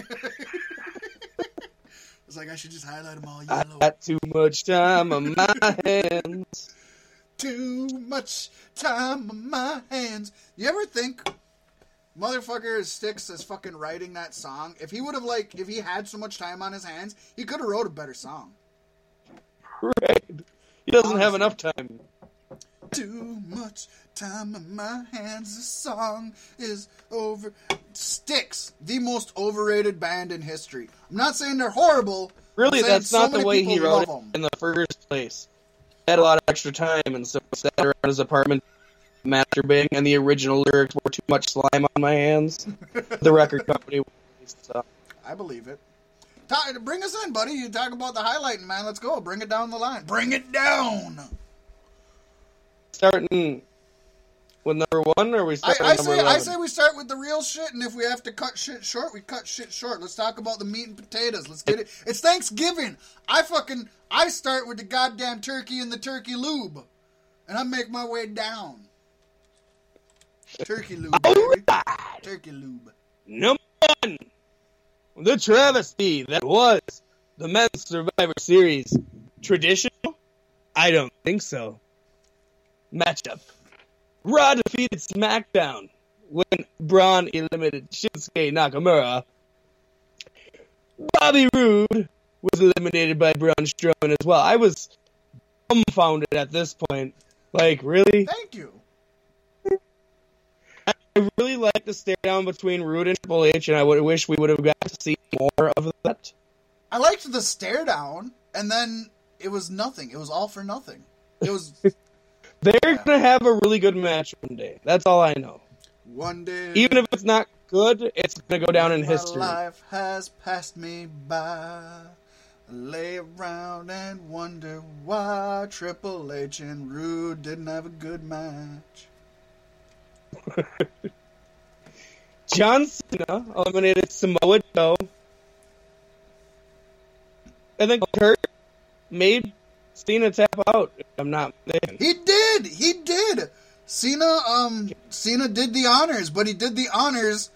It's like I should just highlight them all yellow. I got too much time on my hands. Too much time on my hands. You ever think? Motherfucker Styx is fucking writing that song. If he would have, if he had so much time on his hands, he could have wrote a better song. Right. He doesn't have enough time. Too much time on my hands. The song is over. Styx, the most overrated band in history. I'm not saying they're horrible. Really, that's not the way he wrote it in the first place. He had a lot of extra time, and so he sat around his apartment masturbating, and the original lyrics were too much slime on my hands. The record company. So. I believe it. Bring us in, buddy. You talk about the highlighting, man. Let's go. Bring it down the line. Bring it down. Starting with number one, or are we starting with number 11? I say we start with the real shit, and if we have to cut shit short, we cut shit short. Let's talk about the meat and potatoes. Let's get it. It's Thanksgiving. I start with the goddamn turkey and the turkey lube, and I make my way down. Turkey lube. Right. Turkey lube. Number one. The travesty that was the Men's Survivor Series. Traditional? I don't think so. Matchup. Raw defeated SmackDown when Braun eliminated Shinsuke Nakamura. Bobby Roode was eliminated by Braun Strowman as well. I was dumbfounded at this point. Like, really? Thank you. I really like the stare down between Roode and Triple H, and I would wish we would have got to see more of that. I liked the stare down, and then it was nothing. It was all for nothing. It was. They're gonna have a really good match one day. That's all I know. One day, even if it's not good, it's gonna go down in history. My life has passed me by. I lay around and wonder why Triple H and Roode didn't have a good match. John Cena eliminated Samoa Joe, and then Kurt made Cena tap out. I'm not mistaken. He did. Cena did the honors, but he did the honors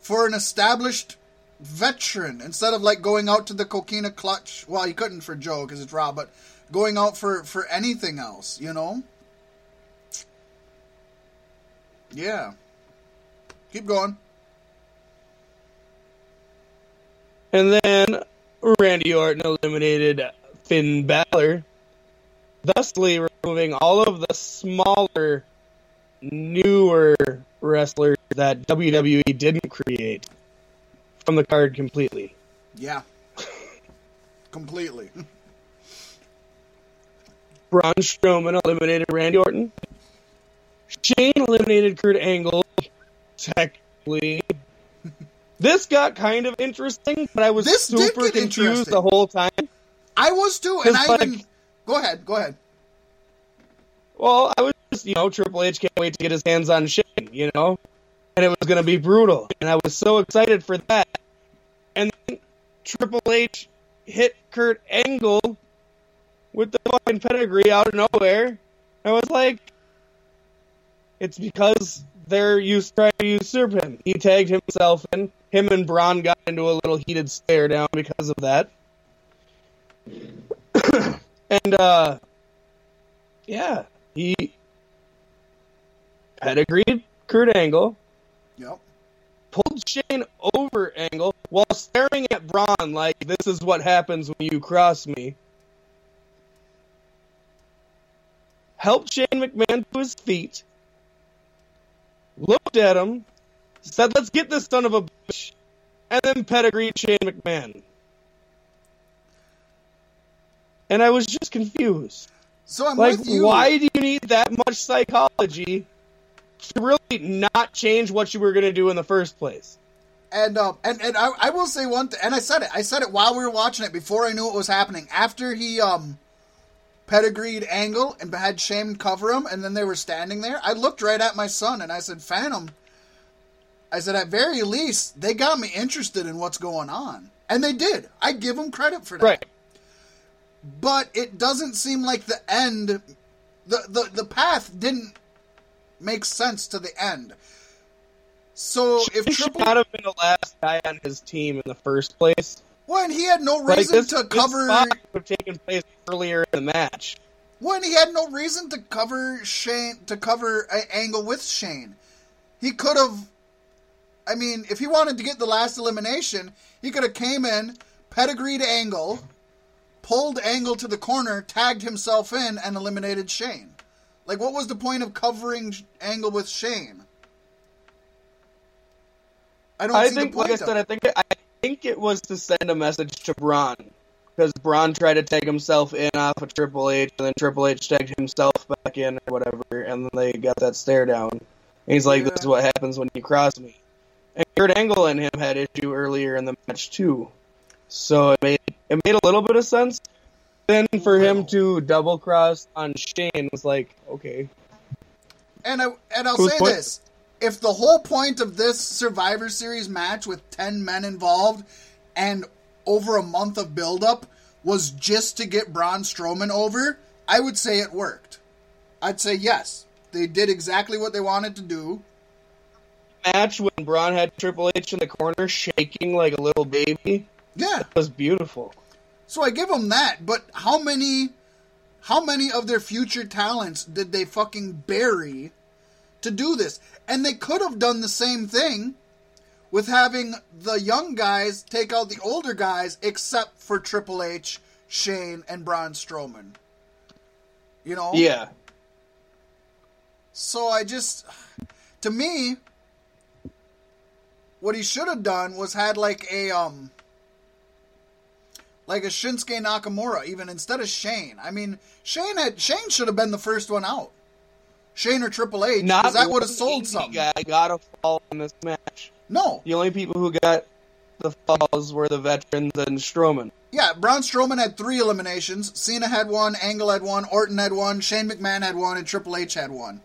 for an established veteran instead of going out to the coquina clutch. Well, he couldn't for Joe because it's Raw, but going out for anything else, you know. Yeah. Keep going. And then Randy Orton eliminated Finn Balor, thusly removing all of the smaller, newer wrestlers that WWE didn't create from the card completely. Yeah. Completely. Braun Strowman eliminated Randy Orton. Shane eliminated Kurt Angle, technically. This got kind of interesting, but I was super confused the whole time. I was too, and Go ahead. Well, I was just, Triple H can't wait to get his hands on Shane, and it was going to be brutal, and I was so excited for that. And then Triple H hit Kurt Angle with the fucking pedigree out of nowhere. I was like... It's because they tried to usurp him. He tagged himself in. Him and Braun got into a little heated stare down because of that. And, he pedigreed Kurt Angle. Yep. Pulled pulled Shane over Angle while staring at Braun like, this is what happens when you cross me. Helped Shane McMahon to his feet, looked at him, said, let's get this son of a bitch, and then pedigreed Shane McMahon. And I was just confused. So I'm like, why do you need that much psychology to really not change what you were going to do in the first place? And I will say one thing, and I said it while we were watching it, before I knew what was happening. After he pedigreed Angle and had Shane cover him, and then they were standing there, I looked right at my son and I said, Phantom, I said, at very least, they got me interested in what's going on. And they did. I give them credit for that. Right. But it doesn't seem like the end, the path didn't make sense to the end. So if Triple H should not have been the last guy on his team in the first place. Well, and he had no reason to cover. This spot would have taken place earlier in the match. Well, and he had no reason to cover Shane, to cover Angle with Shane. He could have. I mean, if he wanted to get the last elimination, he could have came in, pedigreed Angle, pulled Angle to the corner, tagged himself in, and eliminated Shane. Like, what was the point of covering Angle with Shane? I think it was to send a message to Braun, because Braun tried to tag himself in off of Triple H, and then Triple H tagged himself back in or whatever, and then they got that stare down. And he's like, "This is what happens when you cross me." And Kurt Angle and him had issue earlier in the match too. So it made a little bit of sense. Then for him to double cross on Shane was like, okay. And I'll say this: if the whole point of this Survivor Series match with 10 men involved and over a month of buildup was just to get Braun Strowman over, I would say it worked. I'd say yes, they did exactly what they wanted to do. Match when Braun had Triple H in the corner shaking like a little baby. Yeah. It was beautiful. So I give them that, but how many of their future talents did they fucking bury to do this? And they could have done the same thing with having the young guys take out the older guys, except for Triple H, Shane, and Braun Strowman. You know? Yeah. So to me, what he should have done was had like a Shinsuke Nakamura, even instead of Shane. I mean, Shane should have been the first one out. Shane or Triple H, because that would have sold something. Guy got a fall in this match. No. The only people who got the falls were the veterans and Strowman. Yeah, Braun Strowman had 3 eliminations. Cena had 1, Angle had 1, Orton had 1, Shane McMahon had 1, and Triple H had 1.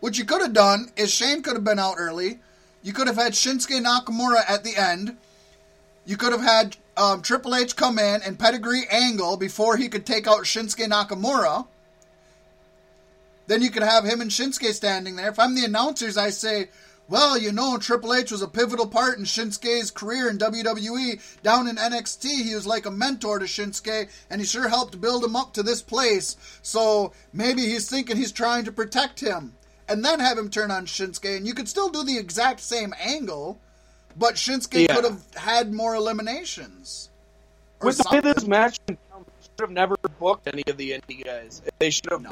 What you could have done is Shane could have been out early. You could have had Shinsuke Nakamura at the end. You could have had Triple H come in and pedigree Angle before he could take out Shinsuke Nakamura. Then you could have him and Shinsuke standing there. If I'm the announcers, I say, well, you know, Triple H was a pivotal part in Shinsuke's career in WWE. Down in NXT, he was like a mentor to Shinsuke, and he sure helped build him up to this place. So maybe he's thinking he's trying to protect him. And then have him turn on Shinsuke, and you could still do the exact same angle, but Shinsuke could have had more eliminations. With the way this match should have never booked any of the indie guys. They should have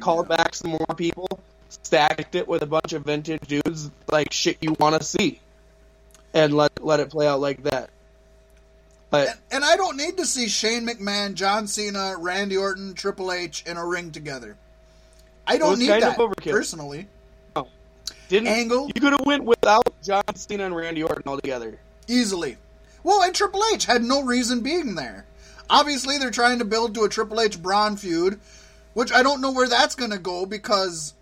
called back some more people, stacked it with a bunch of vintage dudes, like shit you want to see, and let it play out like that. But and I don't need to see Shane McMahon, John Cena, Randy Orton, Triple H in a ring together. I don't need that personally. Angle. You could have went without John Cena and Randy Orton altogether. Easily. Well, and Triple H had no reason being there. Obviously, they're trying to build to a Triple H-Braun feud, which I don't know where that's going to go because...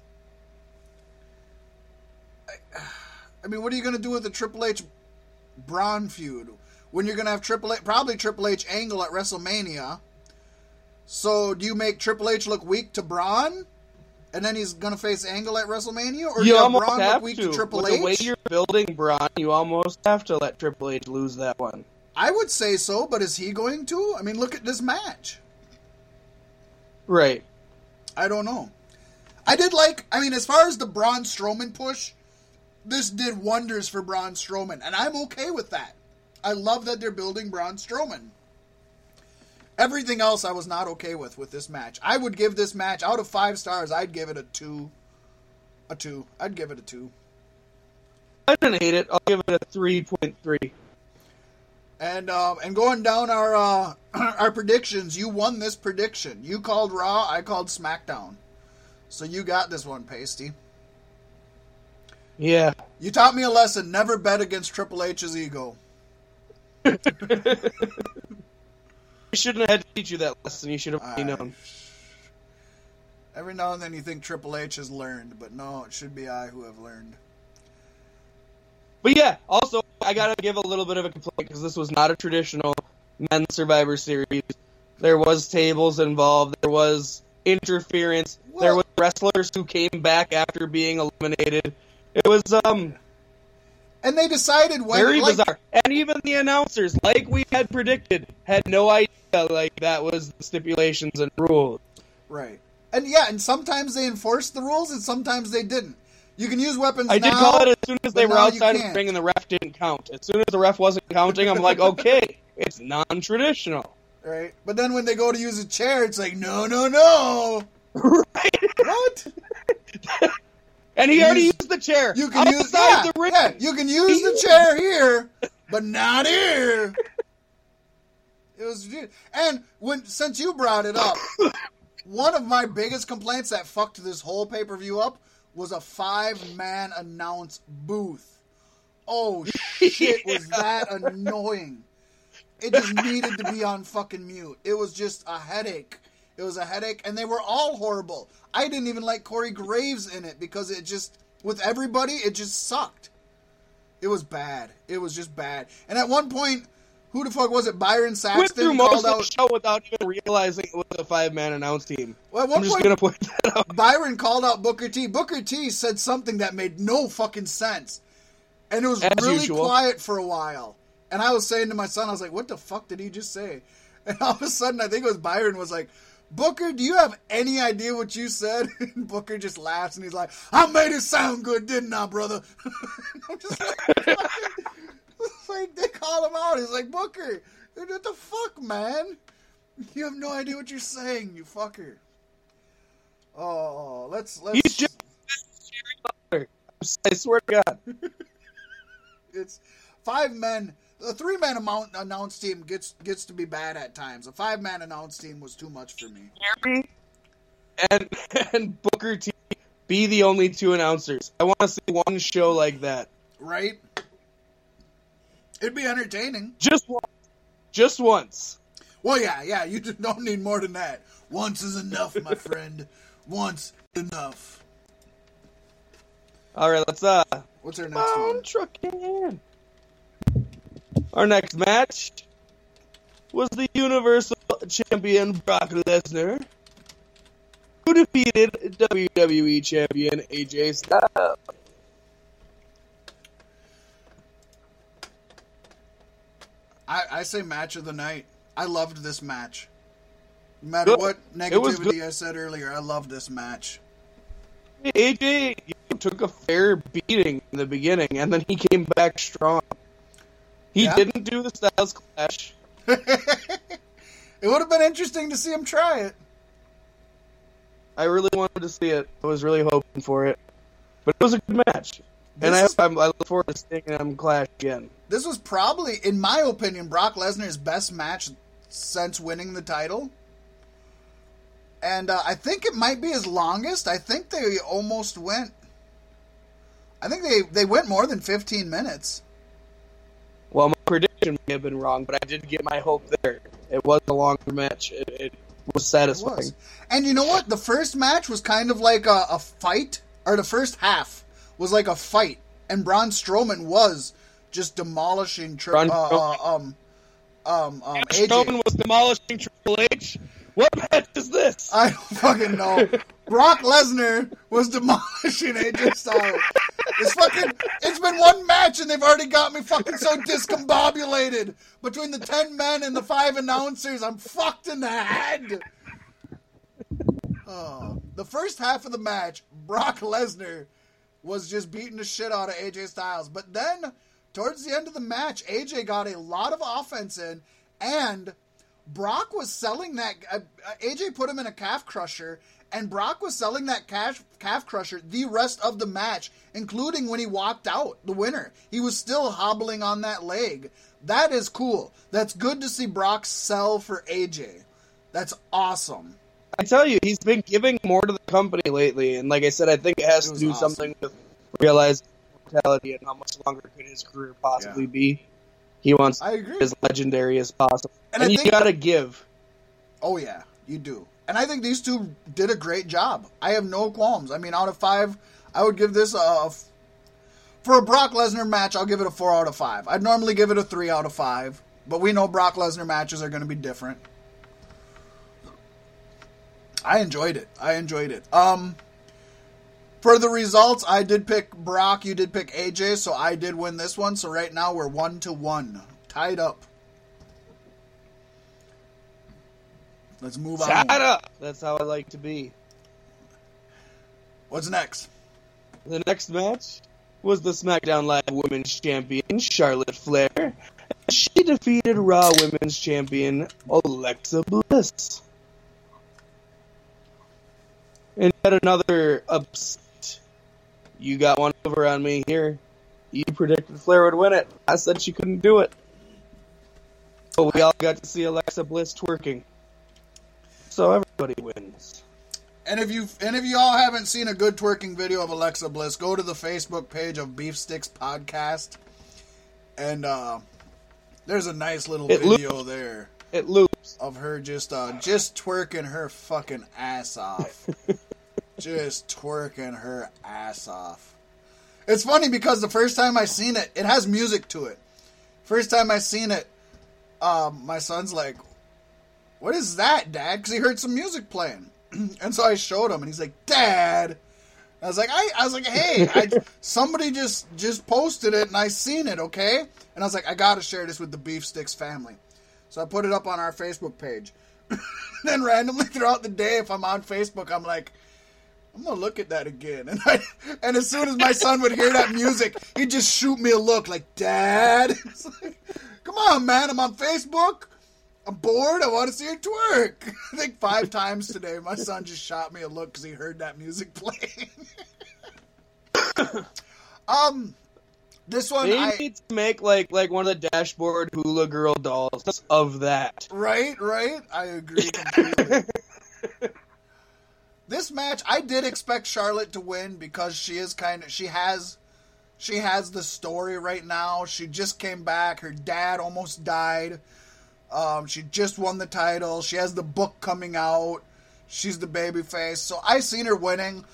I mean, what are you going to do with the Triple H-Braun feud when you're going to have Triple H Angle at WrestleMania? So, do you make Triple H look weak to Braun? And then he's going to face Angle at WrestleMania? Or you have Braun look weak to Triple H? With the way you're building Braun, you almost have to let Triple H lose that one. I would say so, but is he going to? I mean, look at this match. Right. I don't know. I did like... I mean, as far as the Braun Strowman push, this did wonders for Braun Strowman, and I'm okay with that. I love that they're building Braun Strowman. Everything else I was not okay with this match. I would give this match, out of 5 stars, I'd give it a 2. A 2. I'd give it a 2. I didn't hate it. I'll give it a 3.3. And going down our predictions, you won this prediction. You called Raw, I called SmackDown. So you got this one, Pasty. Yeah. You taught me a lesson. Never bet against Triple H's ego. You shouldn't have had to teach you that lesson. You should have already known. Every now and then you think Triple H has learned, but no, it should be I who have learned. But yeah, also, I got to give a little bit of a complaint because this was not a traditional men's Survivor Series. There was tables involved. There was interference. What? There was wrestlers who came back after being eliminated. It was, And they decided when... Very bizarre. And even the announcers, like we had predicted, had no idea, like, that was the stipulations and rules. Right. And yeah, and sometimes they enforced the rules, and sometimes they didn't. You can use weapons I now, did call it as soon as they were outside of the ring and the ref didn't count. As soon as the ref wasn't counting, I'm like, okay, it's non-traditional. Right. But then when they go to use a chair, it's like, no, no, no! Right? What? And he already used the chair. You can use the ring. Yeah, you can use the chair here, but not here. It was, and since you brought it up, one of my biggest complaints that fucked this whole pay-per-view up was a 5-man announce booth. Oh shit, was that annoying? It just needed to be on fucking mute. It was just a headache. It was a headache, and they were all horrible. I didn't even like Corey Graves in it because it just, with everybody, it just sucked. It was bad. It was just bad. And at one point, who the fuck was it? Byron Saxton went through most of the show without even realizing it was a 5-man announce team. Well, at one point, just gonna point that out. Byron called out Booker T. Booker T. said something that made no fucking sense, and it was really quiet for a while. And I was saying to my son, I was like, "What the fuck did he just say?" And all of a sudden, I think it was Byron was like, "Booker, do you have any idea what you said?" And Booker just laughs and he's like, "I made it sound good, didn't I, brother?" I'm just like, they call him out. He's like, "Booker, what the fuck, man? You have no idea what you're saying, you fucker." Oh, let's. He's just Jerry Butler. I swear to God, it's 5 men. The 3-man announce team gets to be bad at times. A 5-man announce team was too much for me. And Booker T be the only 2 announcers. I want to see one show like that. Right? It'd be entertaining. Just once. Just once. Well, yeah. You don't need more than that. Once is enough, my friend. Once is enough. All right, let's what's our next one? Trucking. Our next match was the Universal Champion Brock Lesnar, who defeated WWE Champion AJ Styles. I say match of the night. I loved this match. No matter what negativity I said earlier, I loved this match. AJ took a fair beating in the beginning, and then he came back strong. He didn't do the Styles Clash. It would have been interesting to see him try it. I really wanted to see it. I was really hoping for it. But it was a good match. I look forward to seeing him clash again. This was probably, in my opinion, Brock Lesnar's best match since winning the title. And I think it might be his longest. I think they almost went... I think they went more than 15 minutes. Well, my prediction may have been wrong, but I did get my hope there. It was a long match. It was satisfying. It was. And you know what? The first match was kind of like a fight, or the first half was like a fight, and Braun Strowman was just demolishing AJ. Strowman was demolishing Triple H. What match is this? I don't fucking know. Brock Lesnar was demolishing AJ Styles. It's been one match and they've already got me fucking so discombobulated. Between the 10 men and the 5 announcers, I'm fucked in the head. The first half of the match, Brock Lesnar was just beating the shit out of AJ Styles. But then, towards the end of the match, AJ got a lot of offense in, and Brock was selling that... AJ put him in a calf crusher, and Brock was selling that calf crusher the rest of the match, including when he walked out, the winner. He was still hobbling on that leg. That is cool. That's good to see Brock sell for AJ. That's awesome. I tell you, he's been giving more to the company lately, and like I said, I think it has to do something with realizing his mortality and how much longer could his career possibly be. He wants to be as legendary as possible. And you gotta give. Oh yeah, you do. And I think these two did a great job. I have no qualms. I mean, out of 5, I would give this a... For a Brock Lesnar match, I'll give it a 4 out of 5. I'd normally give it a 3 out of 5, but we know Brock Lesnar matches are going to be different. I enjoyed it. For the results, I did pick Brock, you did pick AJ, so I did win this one. So right now we're 1-1, tied up. Let's move on. Tied up. That's how I like to be. What's next? The next match was the SmackDown Live Women's Champion, Charlotte Flair. And she defeated Raw Women's Champion, Alexa Bliss. And yet another upset. You got one over on me here. You predicted Flair would win it. I said she couldn't do it. But we all got to see Alexa Bliss twerking. So everybody wins. And if you all haven't seen a good twerking video of Alexa Bliss, go to the Facebook page of Beef Sticks Podcast. And there's a nice little video there. It loops. Of her just twerking her fucking ass off. Just twerking her ass off. It's funny because the first time I seen it, it has music to it. First time I seen it, my son's like, "What is that, Dad?" Because he heard some music playing, and so I showed him, and he's like, "Dad." I was like, "Hey, somebody just posted it, and I seen it, okay?" And I was like, "I gotta share this with the Beef Sticks family." So I put it up on our Facebook page. Then randomly throughout the day, if I'm on Facebook, I'm like, I'm going to look at that again. And as soon as my son would hear that music, he'd just shoot me a look like, "Dad." It's like, come on, man. I'm on Facebook. I'm bored. I want to see her twerk. I think 5 times today, my son just shot me a look because he heard that music playing. This one, they need to make like one of the dashboard hula girl dolls of that. Right. I agree completely. This match, I did expect Charlotte to win because she has the story right now. She just came back. Her dad almost died. She just won the title. She has the book coming out. She's the babyface. So I seen her winning.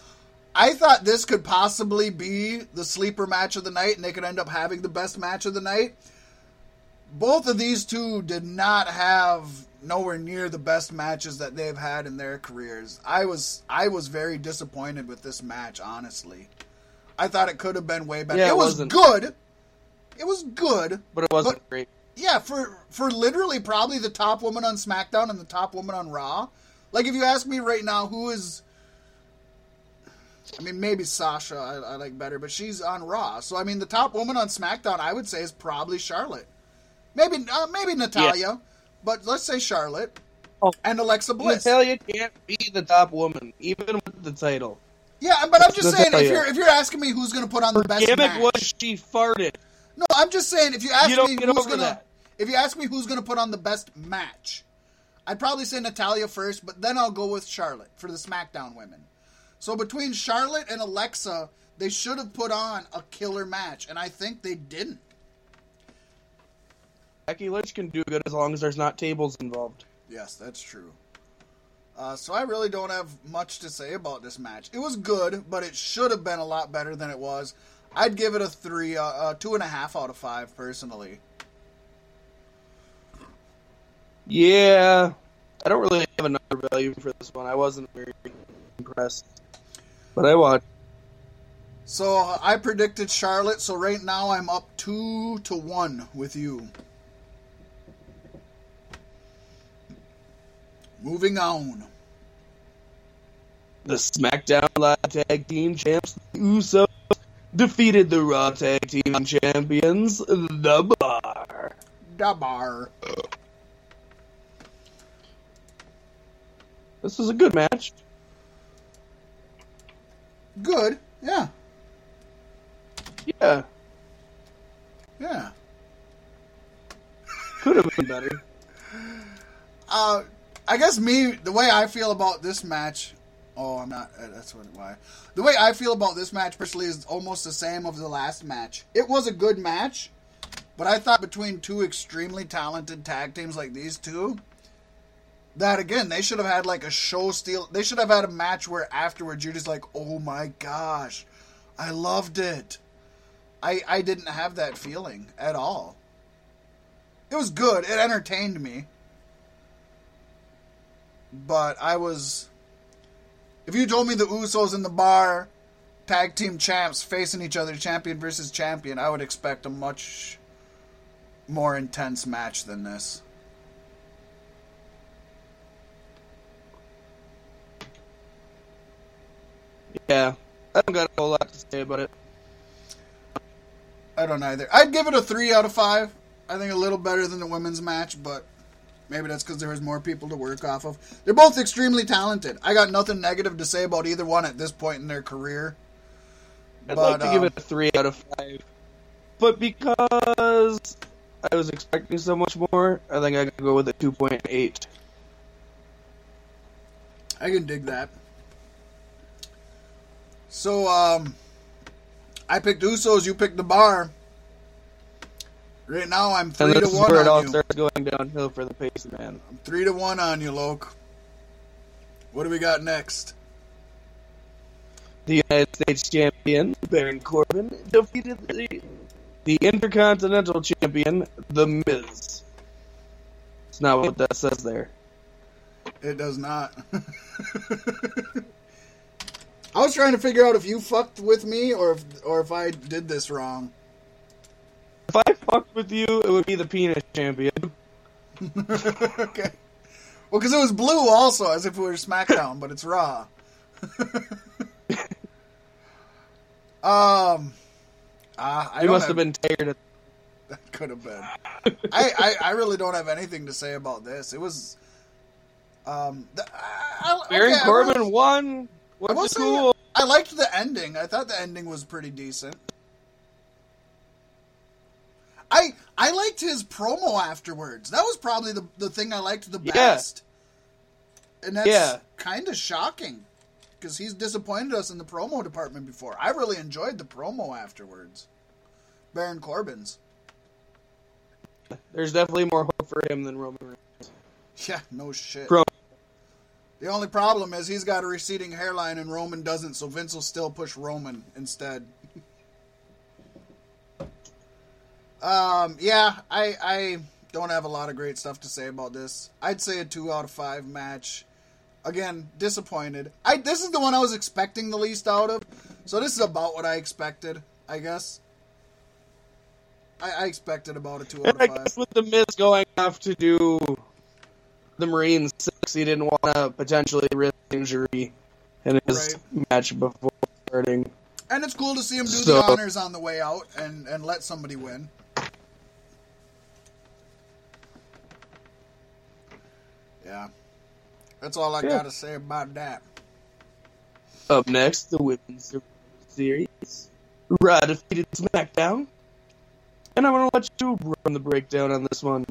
I thought this could possibly be the sleeper match of the night, and they could end up having the best match of the night. Both of these two did not have nowhere near the best matches that they've had in their careers. I was very disappointed with this match, honestly. I thought it could have been way better. Yeah, it was good. It was good. But it wasn't great. Yeah, for literally probably the top woman on SmackDown and the top woman on Raw. Like, if you ask me right now who is... I mean, maybe Sasha I like better, but she's on Raw. So, I mean, the top woman on SmackDown, I would say, is probably Charlotte. Maybe Natalya, but let's say Charlotte and Alexa Bliss. Natalya can't be the top woman, even with the title. Yeah, but I'm just saying, if you're asking me who's going to put on the best match... Her gimmick was she farted. No, I'm just saying, if you ask me who's going to put on the best match, I'd probably say Natalya first, but then I'll go with Charlotte for the SmackDown women. So between Charlotte and Alexa, they should have put on a killer match, and I think they didn't. Becky Lynch can do good as long as there's not tables involved. Yes, that's true. So I really don't have much to say about this match. It was good, but it should have been a lot better than it was. I'd give it a 2.5 out of 5, personally. Yeah. I don't really have another value for this one. I wasn't very impressed. But I watched. So I predicted Charlotte. So right now I'm up 2-1 with you. Moving on. The SmackDown Live Tag Team Champs, the Usos, defeated the Raw Tag Team Champions, The Bar. The Bar. This is a good match. Good? Yeah. Yeah. Yeah. Could have been better. I guess the way I feel about this match... Oh, I'm not... That's why. The way I feel about this match, personally, is almost the same of the last match. It was a good match, but I thought between two extremely talented tag teams like these two... That, again, they should have had, like, a show steal. They should have had a match where afterwards you're just like, oh, my gosh. I loved it. I didn't have that feeling at all. It was good. It entertained me. But I was... If you told me the Usos in the Bar, tag team champs facing each other, champion versus champion, I would expect a much more intense match than this. Yeah, I don't got a whole lot to say about it. I don't either. I'd give it a 3 out of 5. I think a little better than the women's match, but maybe that's because there was more people to work off of. They're both extremely talented. I got nothing negative to say about either one at this point in their career. I'd like to give it a 3 out of 5, but because I was expecting so much more, I think I could go with a 2.8. I can dig that. So, I picked Usos, you picked The Bar. Right now, I'm 3-1 on you. And this is where it all starts going downhill for the Pace Man. I'm 3-1 on you, Loke. What do we got next? The United States Champion, Baron Corbin, defeated the Intercontinental Champion, The Miz. It's not what that says there. It does not. I was trying to figure out if you fucked with me or if I did this wrong. If I fucked with you, it would be the penis champion. Okay. Well, because it was blue also, as if it were SmackDown, but it's Raw. You must have been tired of that. Could have been. I really don't have anything to say about this. It was... Baron Corbin won... I liked the ending. I thought the ending was pretty decent. I liked his promo afterwards. That was probably the thing I liked the best. Yeah. And that's kind of shocking, because he's disappointed us in the promo department before. I really enjoyed the promo afterwards. Baron Corbin's. There's definitely more hope for him than Roman Reigns. Yeah, no shit. The only problem is he's got a receding hairline and Roman doesn't, so Vince will still push Roman instead. I don't have a lot of great stuff to say about this. I'd say a 2 out of 5 match. Again, disappointed. This is the one I was expecting the least out of, so this is about what I expected, I guess. I expected about a 2 out of 5. I guess with the Miz going off to do... the Marines 6, he didn't want to potentially risk injury in his match before starting. And it's cool to see him do the honors on the way out and let somebody win. Yeah. That's all I got to say about that. Up next, the Women's Survivor Series. Raw defeated SmackDown. And I want to let you run the breakdown on this one.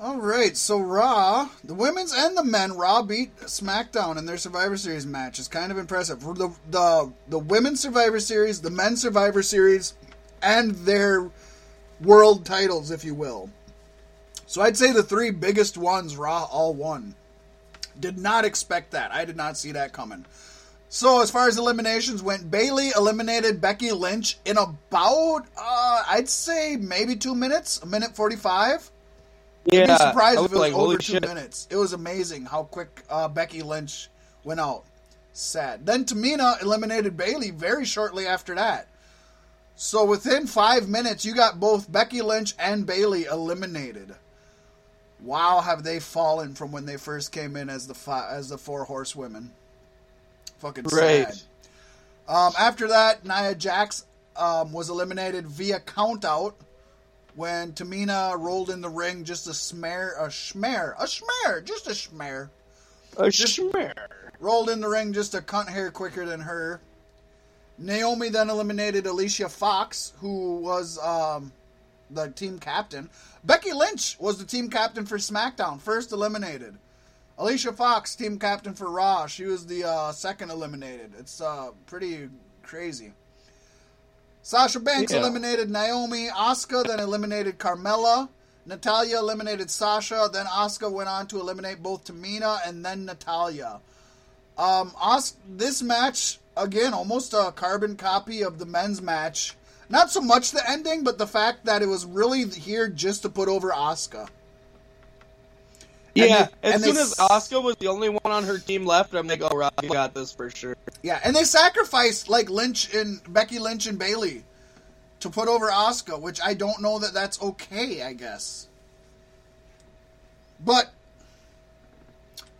Alright, so Raw, the women's and the men, Raw beat SmackDown in their Survivor Series match. It's kind of impressive. The women's Survivor Series, the men's Survivor Series, and their world titles, if you will. So I'd say the three biggest ones, Raw all won. Did not expect that. I did not see that coming. So as far as eliminations went, Bayley eliminated Becky Lynch in about, I'd say maybe 2 minutes, 1:45. Yeah, I'd be surprised if it was like, over 2 minutes. It was amazing how quick Becky Lynch went out. Sad. Then Tamina eliminated Bayley very shortly after that. So within 5 minutes, you got both Becky Lynch and Bayley eliminated. Wow, have they fallen from when they first came in as the four horsewomen. Fucking sad. After that, Nia Jax was eliminated via countout when Tamina rolled in the ring. Just a schmear. Rolled in the ring just a cunt hair quicker than her. Naomi then eliminated Alicia Fox, who was the team captain. Becky Lynch was the team captain for SmackDown, first eliminated. Alicia Fox, team captain for Raw. She was the second eliminated. It's pretty crazy. Sasha Banks eliminated Naomi. Asuka then eliminated Carmella. Natalya eliminated Sasha. Then Asuka went on to eliminate both Tamina and then Natalya. This match, again, almost a carbon copy of the men's match. Not so much the ending, but the fact that it was really here just to put over Asuka. Yeah, as soon as Asuka was the only one on her team left, I'm like, oh, Robbie got this for sure. Yeah, and they sacrificed, like, Becky Lynch and Bayley to put over Asuka, which I don't know that that's okay, I guess. But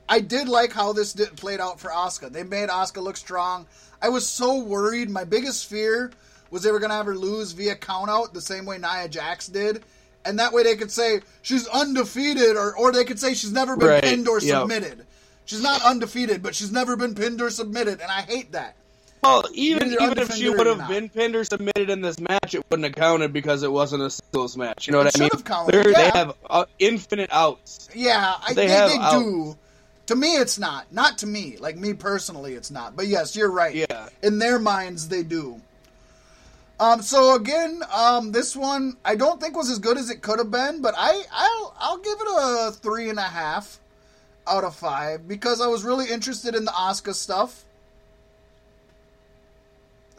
I did like how this played out for Asuka. They made Asuka look strong. I was so worried. My biggest fear was they were going to have her lose via countout the same way Nia Jax did. And that way they could say she's undefeated, or they could say she's never been pinned or submitted. She's not undefeated, but she's never been pinned or submitted, and I hate that. Well, even if she would have been pinned or submitted in this match, it wouldn't have counted because it wasn't a singles match. You know what I mean? They have infinite outs. Yeah, I think they do. To me, it's not. Not to me. Like, me personally, it's not. But yes, you're right. Yeah. In their minds, they do. So again, this one I don't think was as good as it could have been, but I'll give it a 3.5 out of 5 because I was really interested in the Asuka stuff.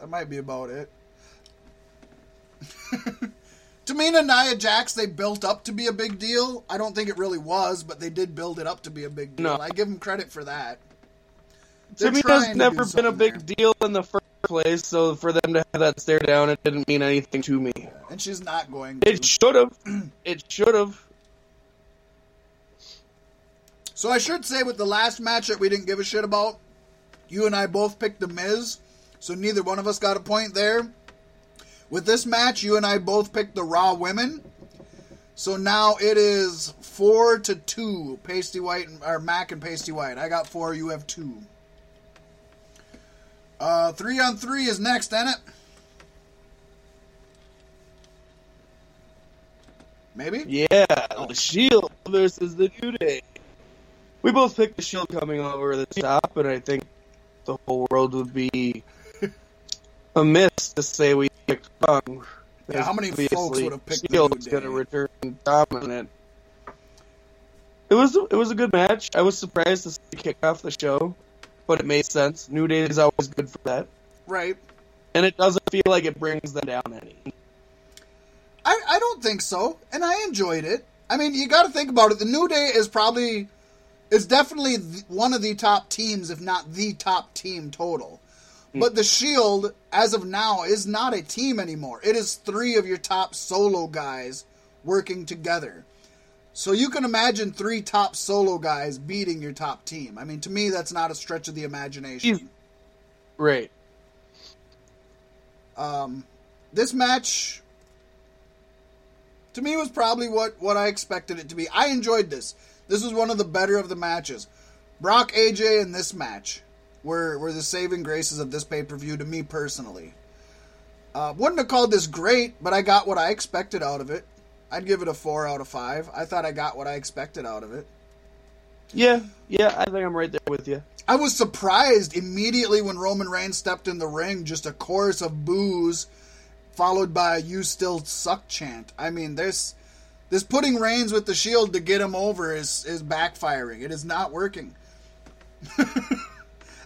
That might be about it. Tamina, Nia Jax, they built up to be a big deal. I don't think it really was, but they did build it up to be a big deal. No. I give them credit for that. Tamina's never been a big deal in the first place, so for them to have that stare down, it didn't mean anything to me. And she's not going to. It should have. It should have. So I should say with the last match that we didn't give a shit about, you and I both picked The Miz, so neither one of us got a point there. With this match, you and I both picked the Raw Women, so now it is 4-2, Mac and Pasty White. I got 4, you have 2. 3-on-3 is next, ain't it? Maybe? Yeah, the Shield versus the New Day. We both picked the Shield coming over the top, and I think the whole world would be amiss to say we picked wrong. Yeah, how many folks would have picked the New Day? Shield's going to return dominant. It was a good match. I was surprised to see kick off the show. But it made sense. New Day is always good for that. Right. And it doesn't feel like it brings them down any. I don't think so. And I enjoyed it. I mean, you got to think about it. The New Day is definitely one of the top teams, if not the top team total. But the Shield, as of now, is not a team anymore. It is 3 of your top solo guys working together. So you can imagine 3 top solo guys beating your top team. I mean, to me, that's not a stretch of the imagination. Right. This match, to me, was probably what I expected it to be. I enjoyed this. This was one of the better of the matches. Brock, AJ, and this match were the saving graces of this pay-per-view to me personally. Wouldn't have called this great, but I got what I expected out of it. I'd give it a 4 out of 5. I thought I got what I expected out of it. Yeah, I think I'm right there with you. I was surprised immediately when Roman Reigns stepped in the ring, just a chorus of boos, followed by a "you still suck" chant. I mean, this putting Reigns with the Shield to get him over is backfiring. It is not working.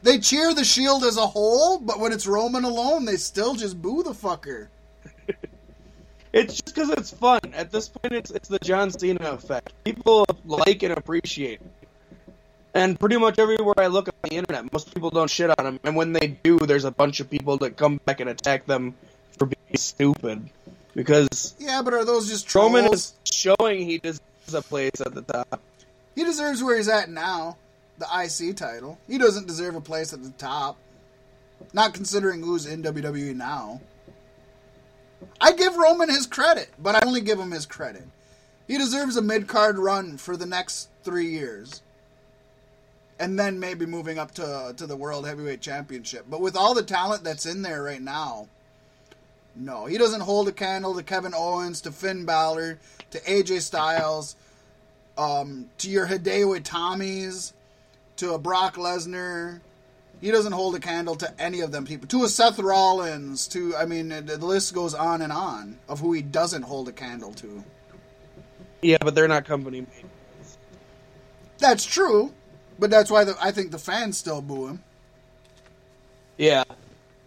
They cheer the Shield as a whole, but when it's Roman alone, they still just boo the fucker. It's just because it's fun. At this point, it's the John Cena effect. People like and appreciate it. And pretty much everywhere I look on the internet, most people don't shit on him. And when they do, there's a bunch of people that come back and attack them for being stupid. Because yeah, but are those just trolls? Roman is showing he deserves a place at the top. He deserves where he's at now, the IC title. He doesn't deserve a place at the top, not considering who's in WWE now. I give Roman his credit, but I only give him his credit. He deserves a mid-card run for the next 3 years. And then maybe moving up to the World Heavyweight Championship. But with all the talent that's in there right now, no. He doesn't hold a candle to Kevin Owens, to Finn Balor, to AJ Styles, to your Hideo Itami's, to a Brock Lesnar. He doesn't hold a candle to any of them people. To a Seth Rollins, to, I mean, the list goes on of who he doesn't hold a candle to. Yeah, but they're not company made. That's true. But that's why I think the fans still boo him. Yeah.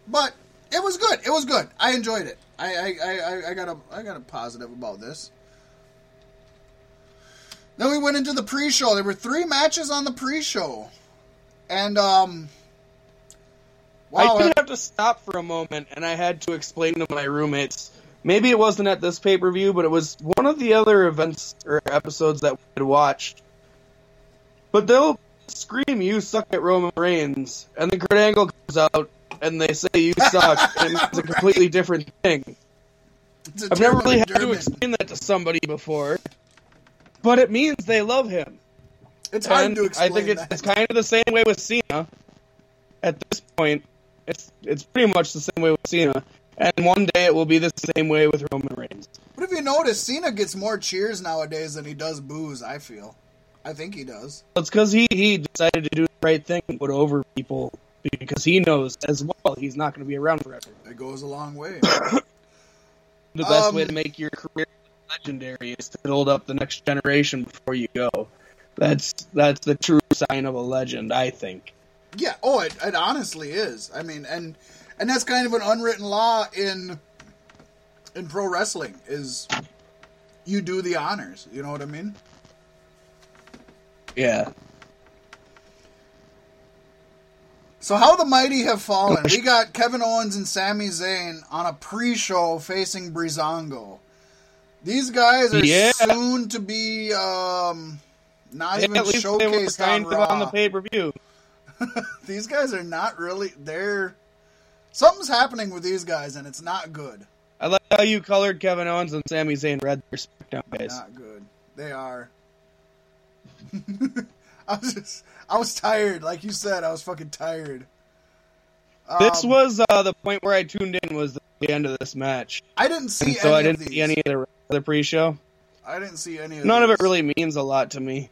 But it was good. It was good. I enjoyed it. I got a positive about this. Then we went into the pre-show. There were 3 matches on the pre-show. And, wow, I did have to stop for a moment, and I had to explain to my roommates. Maybe it wasn't at this pay-per-view, but it was one of the other events or episodes that we had watched. But they'll scream, "You suck at Roman Reigns," and the great angle comes out, and they say, "You suck," and it means a completely different thing. I've never really had to explain that to somebody before, but it means they love him. It's hard to explain. I think it's kind of the same way with Cena. At this point, it's pretty much the same way with Cena, and one day it will be the same way with Roman Reigns. But if you notice, Cena gets more cheers nowadays than he does boos, I feel. I think he does. It's because he decided to do the right thing and put over people because he knows as well he's not going to be around forever. It goes a long way. The best way to make your career legendary is to build up the next generation before you go. That's the true sign of a legend, I think. Yeah, oh, it honestly is. I mean, and that's kind of an unwritten law in pro wrestling is you do the honors. You know what I mean? Yeah. So how the mighty have fallen. We got Kevin Owens and Sami Zayn on a pre-show facing Breezango. These guys are soon to be not even showcased on Raw. On the pay-per-view. These guys are not really there. Something's happening with these guys, and it's not good. I like how you colored Kevin Owens and Sami Zayn red. They're SmackDown guys. Not good. They are. I was tired. Like you said, I was fucking tired. This was the point where I tuned in was the end of this match. I didn't see and any so I didn't of these. See any of the pre-show. I didn't see any of None these. Of it really means a lot to me.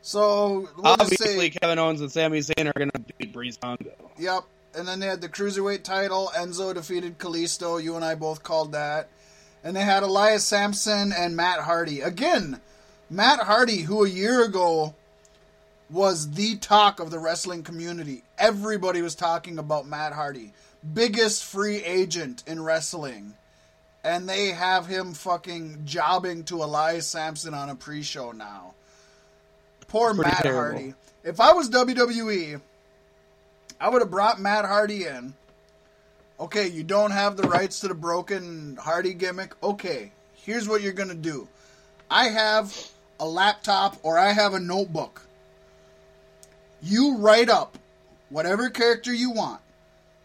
So, obviously, Kevin Owens and Sami Zayn are going to beat Breezango. Yep. And then they had the Cruiserweight title. Enzo defeated Kalisto. You and I both called that. And they had Elias Sampson and Matt Hardy. Again, Matt Hardy, who a year ago was the talk of the wrestling community. Everybody was talking about Matt Hardy. Biggest free agent in wrestling. And they have him fucking jobbing to Elias Sampson on a pre-show now. Poor Matt Hardy. If I was WWE, I would have brought Matt Hardy in. Okay, you don't have the rights to the broken Hardy gimmick. Okay, here's what you're going to do. I have a laptop or I have a notebook. You write up whatever character you want,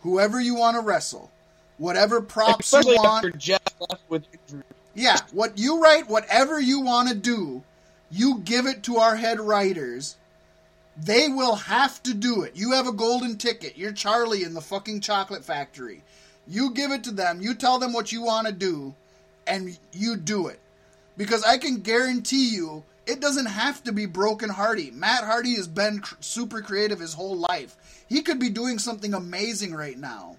whoever you want to wrestle, whatever props especially you want. After Jeff left with injury. Yeah, what you write, whatever you want to do, you give it to our head writers. They will have to do it. You have a golden ticket. You're Charlie in the fucking chocolate factory. You give it to them. You tell them what you want to do, and you do it. Because I can guarantee you, it doesn't have to be broken Hardy. Matt Hardy has been super creative his whole life. He could be doing something amazing right now.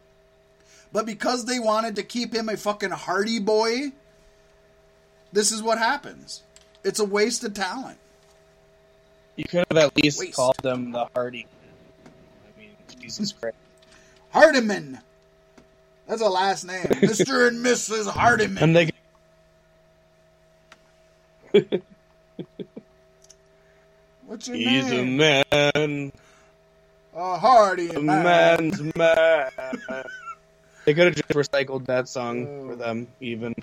But because they wanted to keep him a fucking Hardy boy, this is what happens. It's a waste of talent. You could have at least called them the Hardy. I mean, Jesus Christ. Hardiman. That's a last name. Mr. and Mrs. Hardiman. And they what's your He's name? He's a man. A Hardy a man. Man's man. They could have just recycled that song for them, even.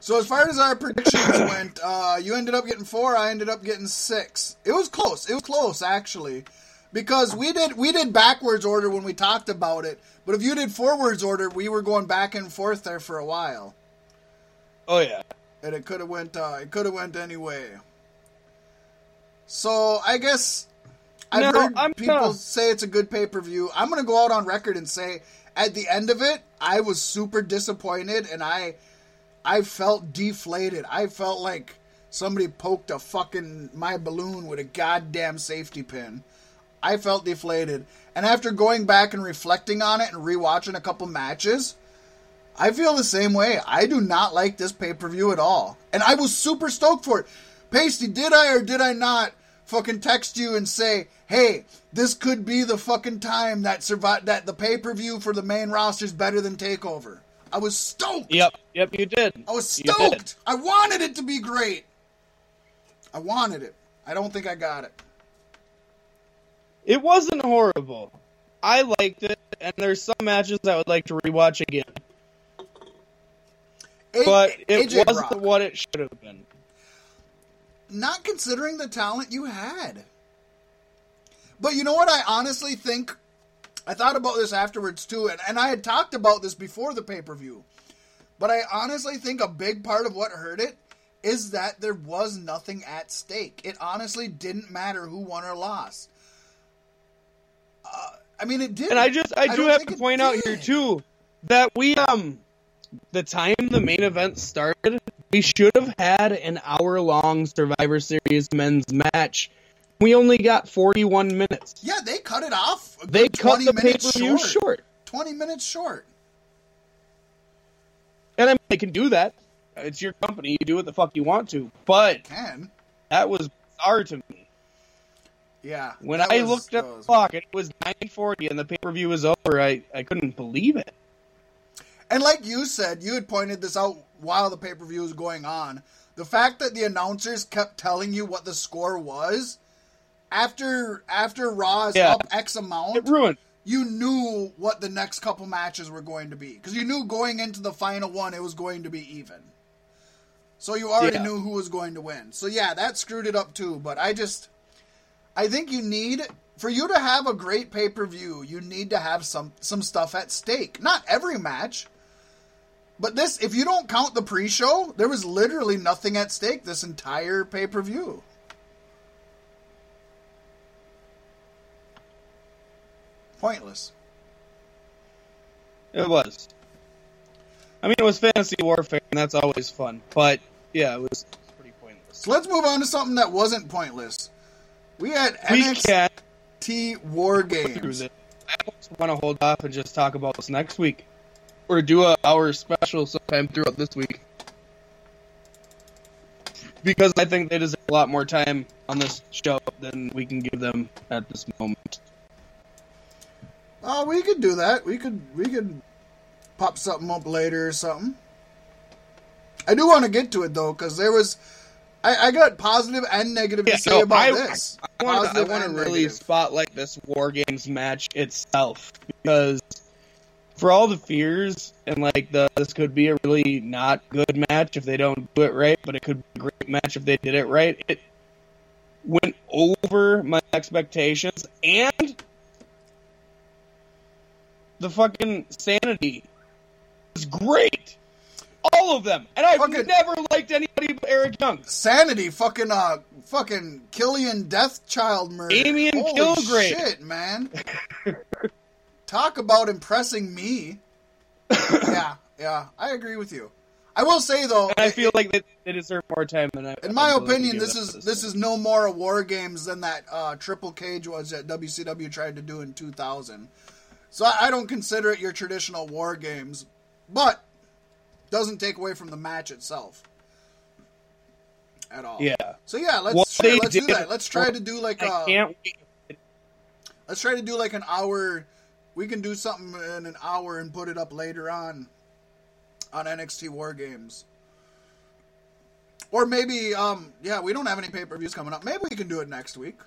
So as far as our predictions went, you ended up getting 4, I ended up getting 6. It was close. It was close, actually. Because we did backwards order when we talked about it, but if you did forwards order, we were going back and forth there for a while. Oh yeah, and it could have went anyway. So I guess I've heard people say it's a good pay per view. I'm gonna go out on record and say at the end of it, I was super disappointed and I felt deflated. I felt like somebody poked a fucking my balloon with a goddamn safety pin. I felt deflated. And after going back and reflecting on it and rewatching a couple matches, I feel the same way. I do not like this pay-per-view at all. And I was super stoked for it. Pasty, did I or did I not fucking text you and say, hey, this could be the fucking time that the pay-per-view for the main roster is better than TakeOver? I was stoked. Yep, you did. I was stoked. I wanted it to be great. I wanted it. I don't think I got it. It wasn't horrible. I liked it, and there's some matches I would like to rewatch again. But it wasn't what it should have been. Not considering the talent you had. But you know what I honestly think? I thought about this afterwards, too, and I had talked about this before the pay-per-view. But I honestly think a big part of what hurt it is that there was nothing at stake. It honestly didn't matter who won or lost. I mean, it did. And I do have to point out here too that we the time the main event started, we should have had an hour-long Survivor Series men's match. We only got 41 minutes. Yeah, they cut it off. They cut the pay-per-view short. 20 minutes short. And I mean, they can do that. It's your company. You do what the fuck you want to. But that was bizarre to me. Yeah. When I looked at the clock, it was 9:40 and the pay-per-view was over. I couldn't believe it. And like you said, you had pointed this out while the pay-per-view was going on. The fact that the announcers kept telling you what the score was after Raw is up X amount, it ruined. You knew what the next couple matches were going to be. Because you knew going into the final one, it was going to be even. So you already knew who was going to win. So yeah, that screwed it up too. But I think you need, for you to have a great pay-per-view, you need to have some stuff at stake. Not every match, but this, if you don't count the pre-show, there was literally nothing at stake this entire pay-per-view. Pointless. It was. I mean, it was fantasy warfare, and that's always fun. But, yeah, it was pretty pointless. So let's move on to something that wasn't pointless. We had NXT War Games. I almost want to hold off and just talk about this next week. Or do an hour special sometime throughout this week. Because I think they deserve a lot more time on this show than we can give them at this moment. Oh, we could do that. We could pop something up later or something. I do want to get to it, though, because there was... I got positive and negative to say about this. I want to really spotlight this War Games match itself, because for all the fears and like this could be a really not good match if they don't do it right, but it could be a great match if they did it right. It went over my expectations and the fucking sanity was great. All of them. And I've never liked anybody but Eric Young. Sanity, fucking Killian Deathchild murder. Damian Kilgrave. Shit, man. Talk about impressing me. Yeah, I agree with you. I will say, though... And I feel like they deserve more time than I... In my opinion, this is no more a War Games than that Triple Cage was that WCW tried to do in 2000. So I don't consider it your traditional War Games. But... doesn't take away from the match itself at all. Yeah. So yeah, let's do that. Let's try to do like an hour. We can do something in an hour and put it up later on NXT War Games. Or maybe we don't have any pay-per-views coming up. Maybe we can do it next week.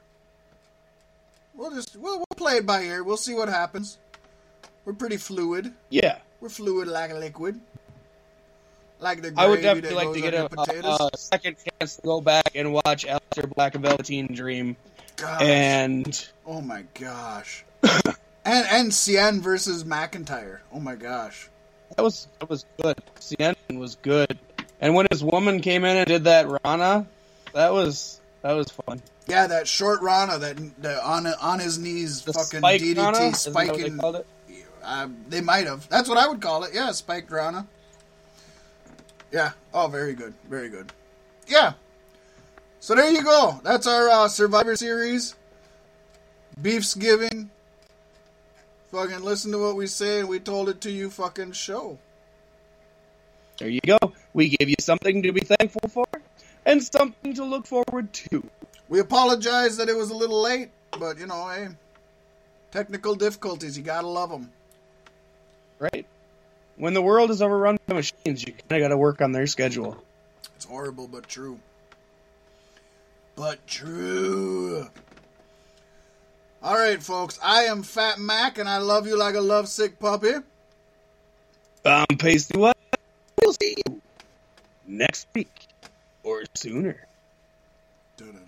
We'll play it by ear. We'll see what happens. We're pretty fluid. Yeah. We're fluid like a liquid. Like the I would definitely like to get a second chance to go back and watch Aleister Black and Velveteen Dream gosh. And oh my gosh. and Cien versus McIntyre. Oh my gosh. That was good. Cien was good. And when his woman came in and did that Rana, that was fun. Yeah, that short Rana that on his knees, the fucking spike DDT Rana? Spiking. Isn't that what they called it? They might have. That's what I would call it. Yeah, spiked Rana. Yeah. Oh, very good. Very good. Yeah. So there you go. That's our Survivor Series. Beefsgiving. Fucking listen to what we say and we told it to you fucking show. There you go. We gave you something to be thankful for and something to look forward to. We apologize that it was a little late, but you know, hey, technical difficulties, you gotta love them. Right. When the world is overrun by machines, you kinda gotta work on their schedule. It's horrible, but true. But true. Alright, folks. I am Fat Mac, and I love you like a lovesick puppy. I'm Pasty White. We'll see you next week. Or sooner. Dun-dun.